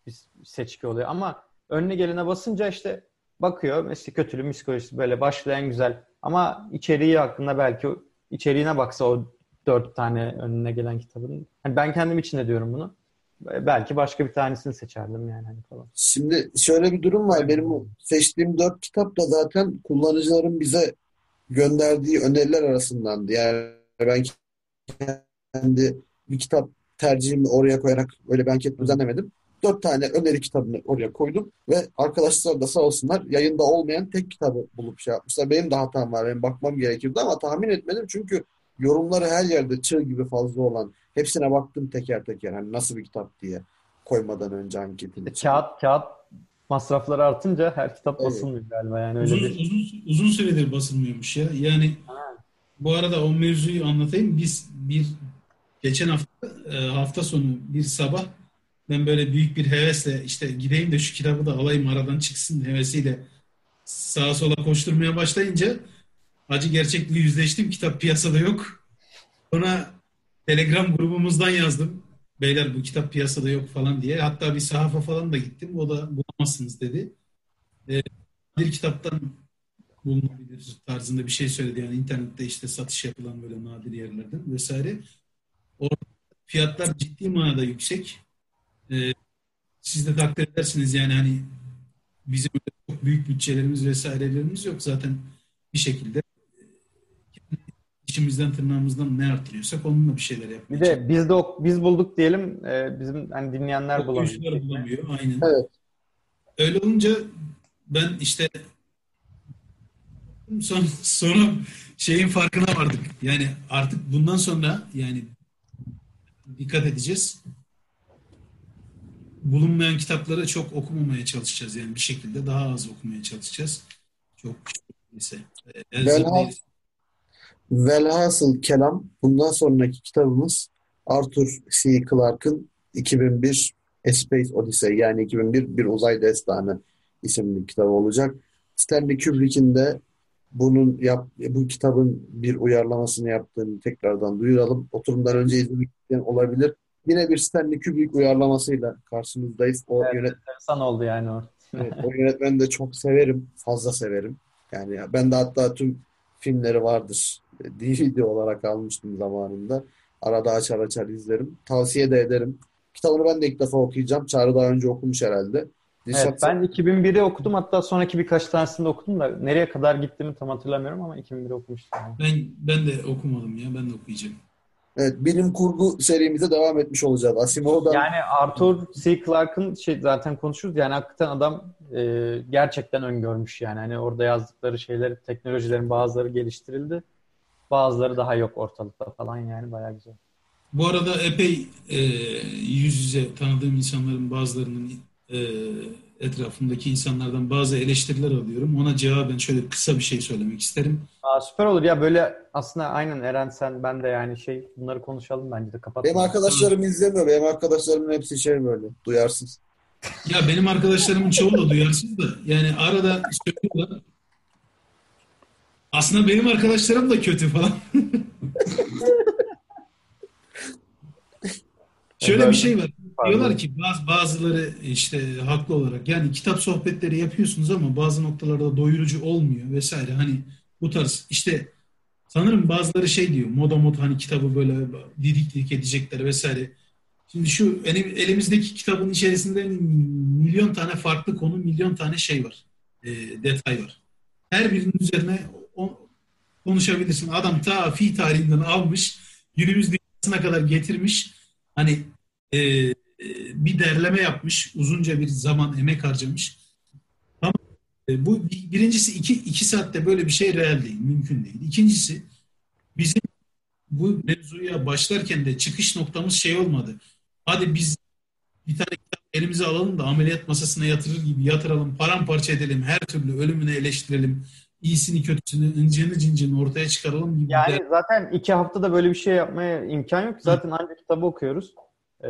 bir seçki oluyor ama önüne gelene basınca işte bakıyor. Mesela Kötülüğün Psikolojisi böyle başlayan güzel ama içeriği hakkında, belki içeriğine baksa o dört tane önüne gelen kitabın. Yani ben kendim için de diyorum bunu. Belki başka bir tanesini seçerdim yani hani falan. Şimdi şöyle bir durum var. Benim seçtiğim dört kitap da zaten kullanıcıların bize gönderdiği öneriler arasındandı. Yani ben kendi bir kitap tercihimi oraya koyarak öyle bir anket düzenlemedim. Dört tane öneri kitabını oraya koydum ve arkadaşlar da sağ olsunlar yayında olmayan tek kitabı bulup şey yapmışlar. Benim de hatam var. Benim bakmam gerekirdi ama tahmin etmedim çünkü yorumları her yerde çığ gibi fazla olan. Hepsine baktım teker teker. Hani nasıl bir kitap diye koymadan önce anketin. Kağıt, kağıt masrafları artınca her kitap basılmıyor, evet. Galiba yani öyle uzun, bir... uzun, uzun süredir basılmıyormuş ya. Yani ha. Bu arada o mevzuyu anlatayım. Biz bir Geçen hafta hafta sonu bir sabah ben böyle büyük bir hevesle işte gideyim de şu kitabı da alayım aradan çıksın hevesiyle sağa sola koşturmaya başlayınca acı gerçekliği yüzleştim. Kitap piyasada yok. Ona Telegram grubumuzdan yazdım. Beyler bu kitap piyasada yok falan diye. Hatta bir sahafa falan da gittim. O da bulamazsınız dedi. Bir kitaptan bulunabilir tarzında bir şey söyledi. Yani internette işte satış yapılan böyle nadir yerlerden vesaire. Orada fiyatlar ciddi manada yüksek. Ee, siz de takdir edersiniz yani hani bizim çok büyük bütçelerimiz vesairelerimiz yok. Zaten bir şekilde işimizden tırnağımızdan ne artırıyorsak onunla bir şeyler yapmaya. Bir de biz de biz bulduk diyelim. Bizim hani dinleyenler bulamıyor. Bulamıyor. Aynen. Evet. Öyle olunca ben işte son, sonra şeyin farkına vardık. Yani artık bundan sonra yani dikkat edeceğiz. Bulunmayan kitapları çok okumamaya çalışacağız. Yani bir şekilde daha az okumaya çalışacağız. Çok neyse. Velhasıl, velhasıl kelam bundan sonraki kitabımız Arthur C. Clarke'ın iki bin bir A Space Odyssey yani iki bin bir Bir Uzay Destanı isimli kitabı olacak. Stanley Kubrick'in de bunun yap, bu kitabın bir uyarlamasını yaptığını tekrardan duyuralım. Oturumdan önce izlemek isteyen olabilir. Yine bir Stanley Kubrick uyarlamasıyla karşınızdayız. O evet, yönetmen oldu yani o. Evet, o yönetmeni de çok severim, fazla severim. Yani ben de hatta tüm filmleri vardır. D V D olarak almıştım zamanında. Arada açar açar izlerim. Tavsiye de ederim. Kitabını ben de ilk defa okuyacağım. Çağrı daha önce okumuş herhalde. Evet, Nişat... ben iki bin biri okudum. Hatta sonraki birkaç tanesini de okudum da nereye kadar gittiğimi tam hatırlamıyorum ama iki bin biri okumuştum. Ben ben de okumadım ya. Ben de okuyacağım. Evet, bilim kurgu serimize devam etmiş olacağız. Asimov'dan... Yani Arthur C. Clarke'ın şey zaten konuşuruz. Yani hakikaten adam e, gerçekten öngörmüş yani. Hani orada yazdıkları şeyler, teknolojilerin bazıları geliştirildi. Bazıları daha yok ortalıkta falan yani. Bayağı güzel. Bu arada epey e, yüz yüze tanıdığım insanların bazılarının e, etrafındaki insanlardan bazı eleştiriler alıyorum. Ona cevaben şöyle kısa bir şey söylemek isterim. Aa, süper olur ya böyle aslında aynen Eren sen ben de yani şey bunları konuşalım bence de kapatalım. Benim arkadaşlarım izlemiyor. Benim arkadaşlarımın hepsi şey böyle duyarsız. Ya benim arkadaşlarımın çoğu da duyarsız da yani arada söylüyorlar. Aslında benim arkadaşlarım da kötü falan. Şöyle bir şey var. Diyorlar ki bazı bazıları işte haklı olarak yani kitap sohbetleri yapıyorsunuz ama bazı noktalarda doyurucu olmuyor vesaire. Hani bu tarz işte sanırım bazıları şey diyor moda moda hani kitabı böyle didik didik edecekler vesaire. Şimdi şu elimizdeki kitabın içerisinde milyon tane farklı konu, milyon tane şey var. E, detay var. Her birinin üzerine konuşabilirsin. Adam ta fi tarihinden almış, günümüz dünyasına kadar getirmiş. Hani e, e, bir derleme yapmış, uzunca bir zaman emek harcamış. Ama e, bu birincisi iki, iki saatte böyle bir şey real değil, mümkün değil. İkincisi bizim bu mevzuya başlarken de çıkış noktamız şey olmadı. Hadi biz bir tane kitap elimize alalım da ameliyat masasına yatırır gibi yatıralım, paramparça edelim, her türlü ölümüne eleştirelim. İyisini kötüsünü incini cincini ortaya çıkaralım gibi. Yani de... zaten iki haftada böyle bir şey yapmaya imkan yok. Zaten ancak kitabı okuyoruz. Ee,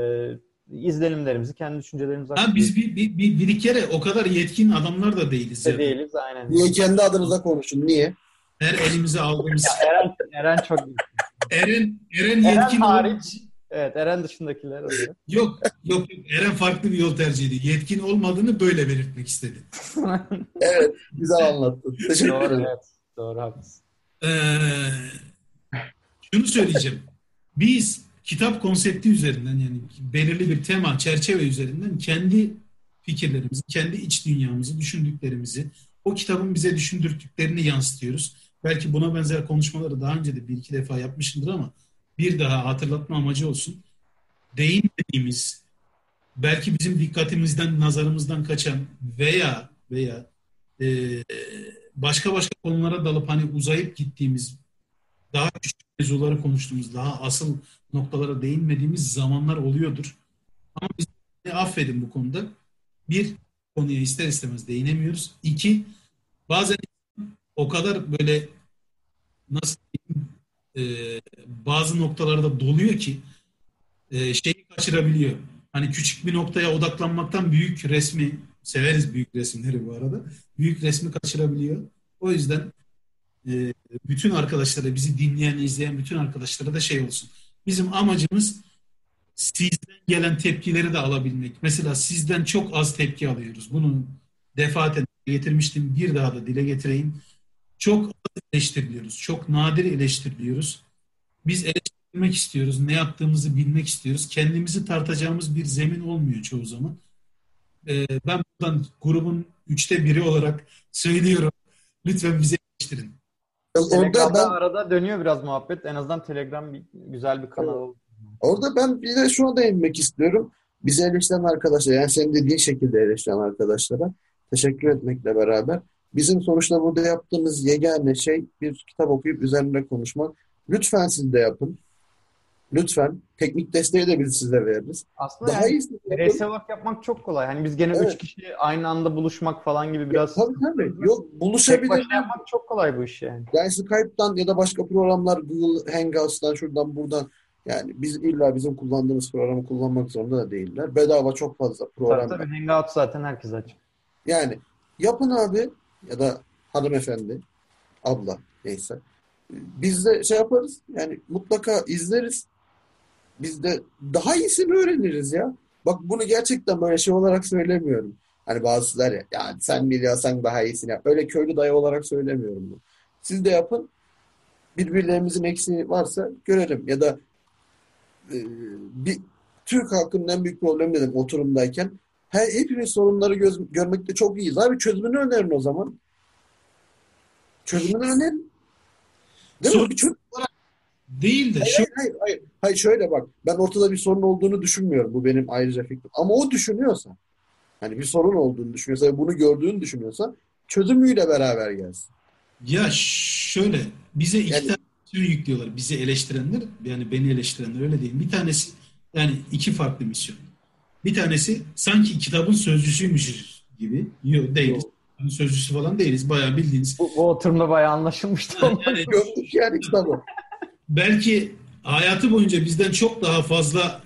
izlenimlerimizi, kendi düşüncelerimizi... Ha, biz bir, bir, bir, bir kere o kadar yetkin adamlar da değiliz. De değiliz aynen. Niye kendi adınıza konuşun? Niye? Her elimize aldığımız... Eren, Eren çok Eren, Eren yetkin... Eren hariç... Evet, Eren dışındakiler oluyor. Yok, yok. Eren farklı bir yol tercih ediyor. Yetkin olmadığını böyle belirtmek istedi. Evet, güzel anlattın. Doğru, evet. Doğru, haklısın. Ee, şunu söyleyeceğim. Biz kitap konsepti üzerinden yani belirli bir tema, çerçeve üzerinden kendi fikirlerimizi, kendi iç dünyamızı, düşündüklerimizi, o kitabın bize düşündürdüklerini yansıtıyoruz. Belki buna benzer konuşmaları daha önce de bir iki defa yapmışımdır ama bir daha hatırlatma amacı olsun. Değinmediğimiz, belki bizim dikkatimizden, nazarımızdan kaçan veya veya e, başka başka konulara dalıp hani uzayıp gittiğimiz, daha küçük mevzuları konuştuğumuz, daha asıl noktalara değinmediğimiz zamanlar oluyordur. Ama biz affedin bu konuda. Bir, konuya ister istemez değinemiyoruz. İki, bazen o kadar böyle nasıl diyeyim, Ee, bazı noktalarda doluyor ki e, şeyi kaçırabiliyor. Hani küçük bir noktaya odaklanmaktan büyük resmi, severiz büyük resimleri bu arada, büyük resmi kaçırabiliyor. O yüzden e, bütün arkadaşlara, bizi dinleyen, izleyen bütün arkadaşlara da şey olsun. Bizim amacımız sizden gelen tepkileri de alabilmek. Mesela sizden çok az tepki alıyoruz. Bunu defaten getirmiştim. Bir daha da dile getireyim. Çok az eleştiriliyoruz. Çok nadir eleştiriliyoruz. Biz eleştirmek istiyoruz. Ne yaptığımızı bilmek istiyoruz. Kendimizi tartacağımız bir zemin olmuyor çoğu zaman. Ee, ben buradan grubun üçte biri olarak söylüyorum. Lütfen bizi eleştirin. Telegram'da ben... arada dönüyor biraz muhabbet. En azından Telegram bir, güzel bir kanal oldu. Orada ben bir de şuna değinmek istiyorum. Bizi eleştiren arkadaşlara, yani senin dediğin şekilde eleştiren arkadaşlara teşekkür etmekle beraber bizim sonuçta burada yaptığımız yegane şey bir kitap okuyup üzerine konuşmak. Lütfen siz de yapın. Lütfen. Teknik desteği de biz size veririz. Aslında daha yani bireysel olarak yapmak çok kolay. Hani biz gene üç evet. kişi aynı anda buluşmak falan gibi biraz... Ya, tabii tabii. Yok, buluşabilir. Tek başına yapmak çok kolay bu iş yani. Yani Skype'dan ya da başka programlar, Google Hangouts'tan, şuradan buradan... Yani biz illa bizim kullandığımız programı kullanmak zorunda da değiller. Bedava çok fazla program. Tabii tabii. Hangout zaten herkes açık. Yani yapın abi ya da hanımefendi, abla neyse. Biz de şey yaparız. Yani mutlaka izleriz. Biz de daha iyisini öğreniriz ya. Bak bunu gerçekten böyle şey olarak söylemiyorum. Hani bazılar ya, ya sen biliyorsan daha iyisini yap. Öyle köylü dayı olarak söylemiyorum bunu. Siz de yapın. Birbirlerimizin eksiği varsa görelim. Ya da e, bir Türk halkının en büyük problemi dedim oturumdayken. Her, hepimiz sorunları göz, görmekte çok iyiyiz. Abi çözümünü önerin o zaman. Çözümünü önerin. Değil mi? Bir çözüm olarak değil de hayır, şu... hayır, hayır. Hayır şöyle bak. Ben ortada bir sorun olduğunu düşünmüyorum. Bu benim ayrıca fikrim. Ama o düşünüyorsa, hani bir sorun olduğunu düşünüyorsa, bunu gördüğünü düşünüyorsa çözümüyle beraber gelsin. Ya şöyle. Bize iki yani, tane misyon yüklüyorlar. Bizi eleştirenler, yani beni eleştirenler öyle diyeyim. Bir tanesi, yani iki farklı misyon. Bir tanesi sanki kitabın sözcüsüymüşüz gibi. Yok değiliz. Doğru. Sözcüsü falan değiliz. Bayağı bildiğiniz. Bu, bu oturumda bayağı anlaşılmıştı. Yani, yani, gördük yani kitabı. Belki hayatı boyunca bizden çok daha fazla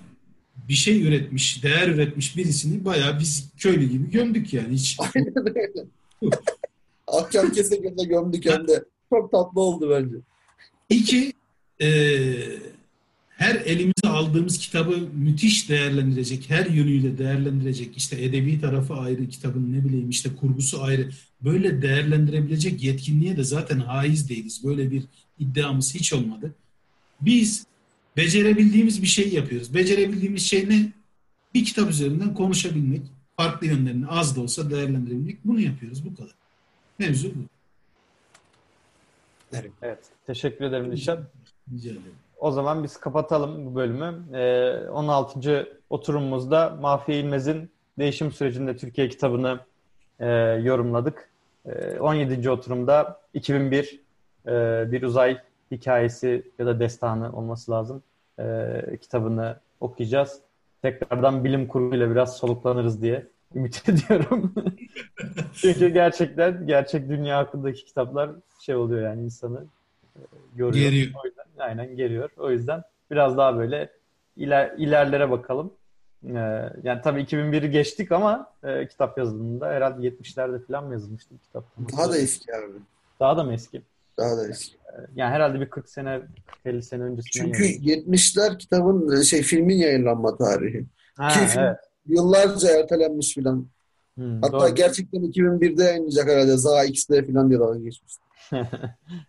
bir şey üretmiş, değer üretmiş birisini bayağı biz köylü gibi gömdük yani. Hiç. Aynen öyle. Akşam kesinlikle gömdük hem de. Çok tatlı oldu bence. İki, e, her elimize aldığımız kitabı müthiş değerlendirecek, her yönüyle değerlendirecek, işte edebi tarafı ayrı, kitabın ne bileyim işte kurgusu ayrı. Böyle değerlendirebilecek yetkinliğe de zaten haiz değiliz. Böyle bir iddiamız hiç olmadı. Biz becerebildiğimiz bir şey yapıyoruz. Becerebildiğimiz şey ne? Bir kitap üzerinden konuşabilmek, farklı yönlerini az da olsa değerlendirebilmek. Bunu yapıyoruz, bu kadar. Mevzu bu. Evet, evet. Teşekkür ederim Nişan. Rica ederim. O zaman biz kapatalım bu bölümü. Ee, on altıncı oturumumuzda Mahfi İlmez'in Değişim Sürecinde Türkiye kitabını e, yorumladık. E, on yedinci oturumda iki bin bir e, Bir Uzay Hikayesi ya da Destanı olması lazım e, kitabını okuyacağız. Tekrardan bilim kurguyla biraz soluklanırız diye ümit ediyorum. Çünkü gerçekten gerçek dünya hakkındaki kitaplar şey oluyor yani insanı e, görüyor. Geriyor. O yüzden, aynen geliyor. O yüzden biraz daha böyle iler, ilerlere bakalım. Ee, yani tabii iki bin biri geçtik ama e, kitap yazılımında herhalde yetmişlerde falan mı yazılmıştı kitap? Daha da eski abi. Daha da mı eski? Daha da eski. Yani, yani herhalde bir kırk sene, elli sene öncesinden. Çünkü yazılmış. yetmişler kitabın şey filmin yayınlanma tarihi. Ha, ki film evet. Yıllarca ertelenmiş filan. Hmm, hatta doğru. Gerçekten iki bin birde yayınlanacak herhalde. Zaha X'de filan diye daha geçmişti.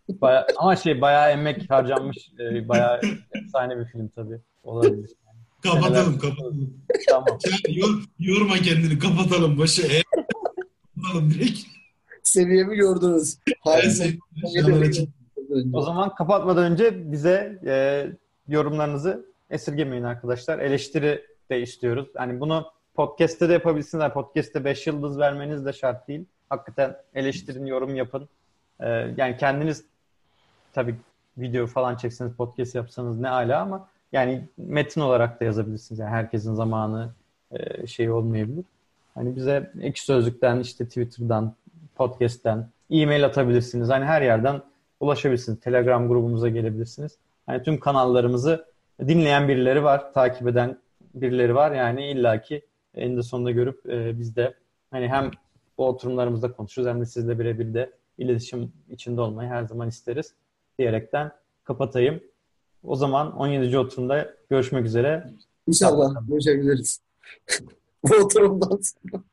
Bayağı, ama şey bayağı emek harcanmış, e, bayağı efsane bir film tabii. Olabilir. Yani. Kapatalım, kapatalım. Tamam. Yor, yorma kendini, kapatalım başı. E, kapatalım direkt. Seviyemi gördünüz. Hayır. O zaman kapatmadan önce bize e, yorumlarınızı esirgemeyin arkadaşlar. Eleştiri de istiyoruz. Yani bunu podcast'te de yapabilsinler. Podcast'te beş yıldız vermeniz de şart değil. Hakikaten eleştirin, yorum yapın. Yani kendiniz tabii video falan çekseniz, podcast yapsanız ne ala ama yani metin olarak da yazabilirsiniz. Yani herkesin zamanı şey olmayabilir. Hani bize Ekşi Sözlük'ten, işte Twitter'dan, podcast'ten e-mail atabilirsiniz. Hani her yerden ulaşabilirsiniz. Telegram grubumuza gelebilirsiniz. Hani tüm kanallarımızı dinleyen birileri var, takip eden birileri var. Yani illaki eninde sonunda görüp biz de hani hem bu oturumlarımızda konuşuruz hem de sizle birebir de iletişim içinde olmayı her zaman isteriz diyerekten kapatayım. O zaman on yedinci oturumda görüşmek üzere. İnşallah görüşebiliriz. Bu oturumdan sonra.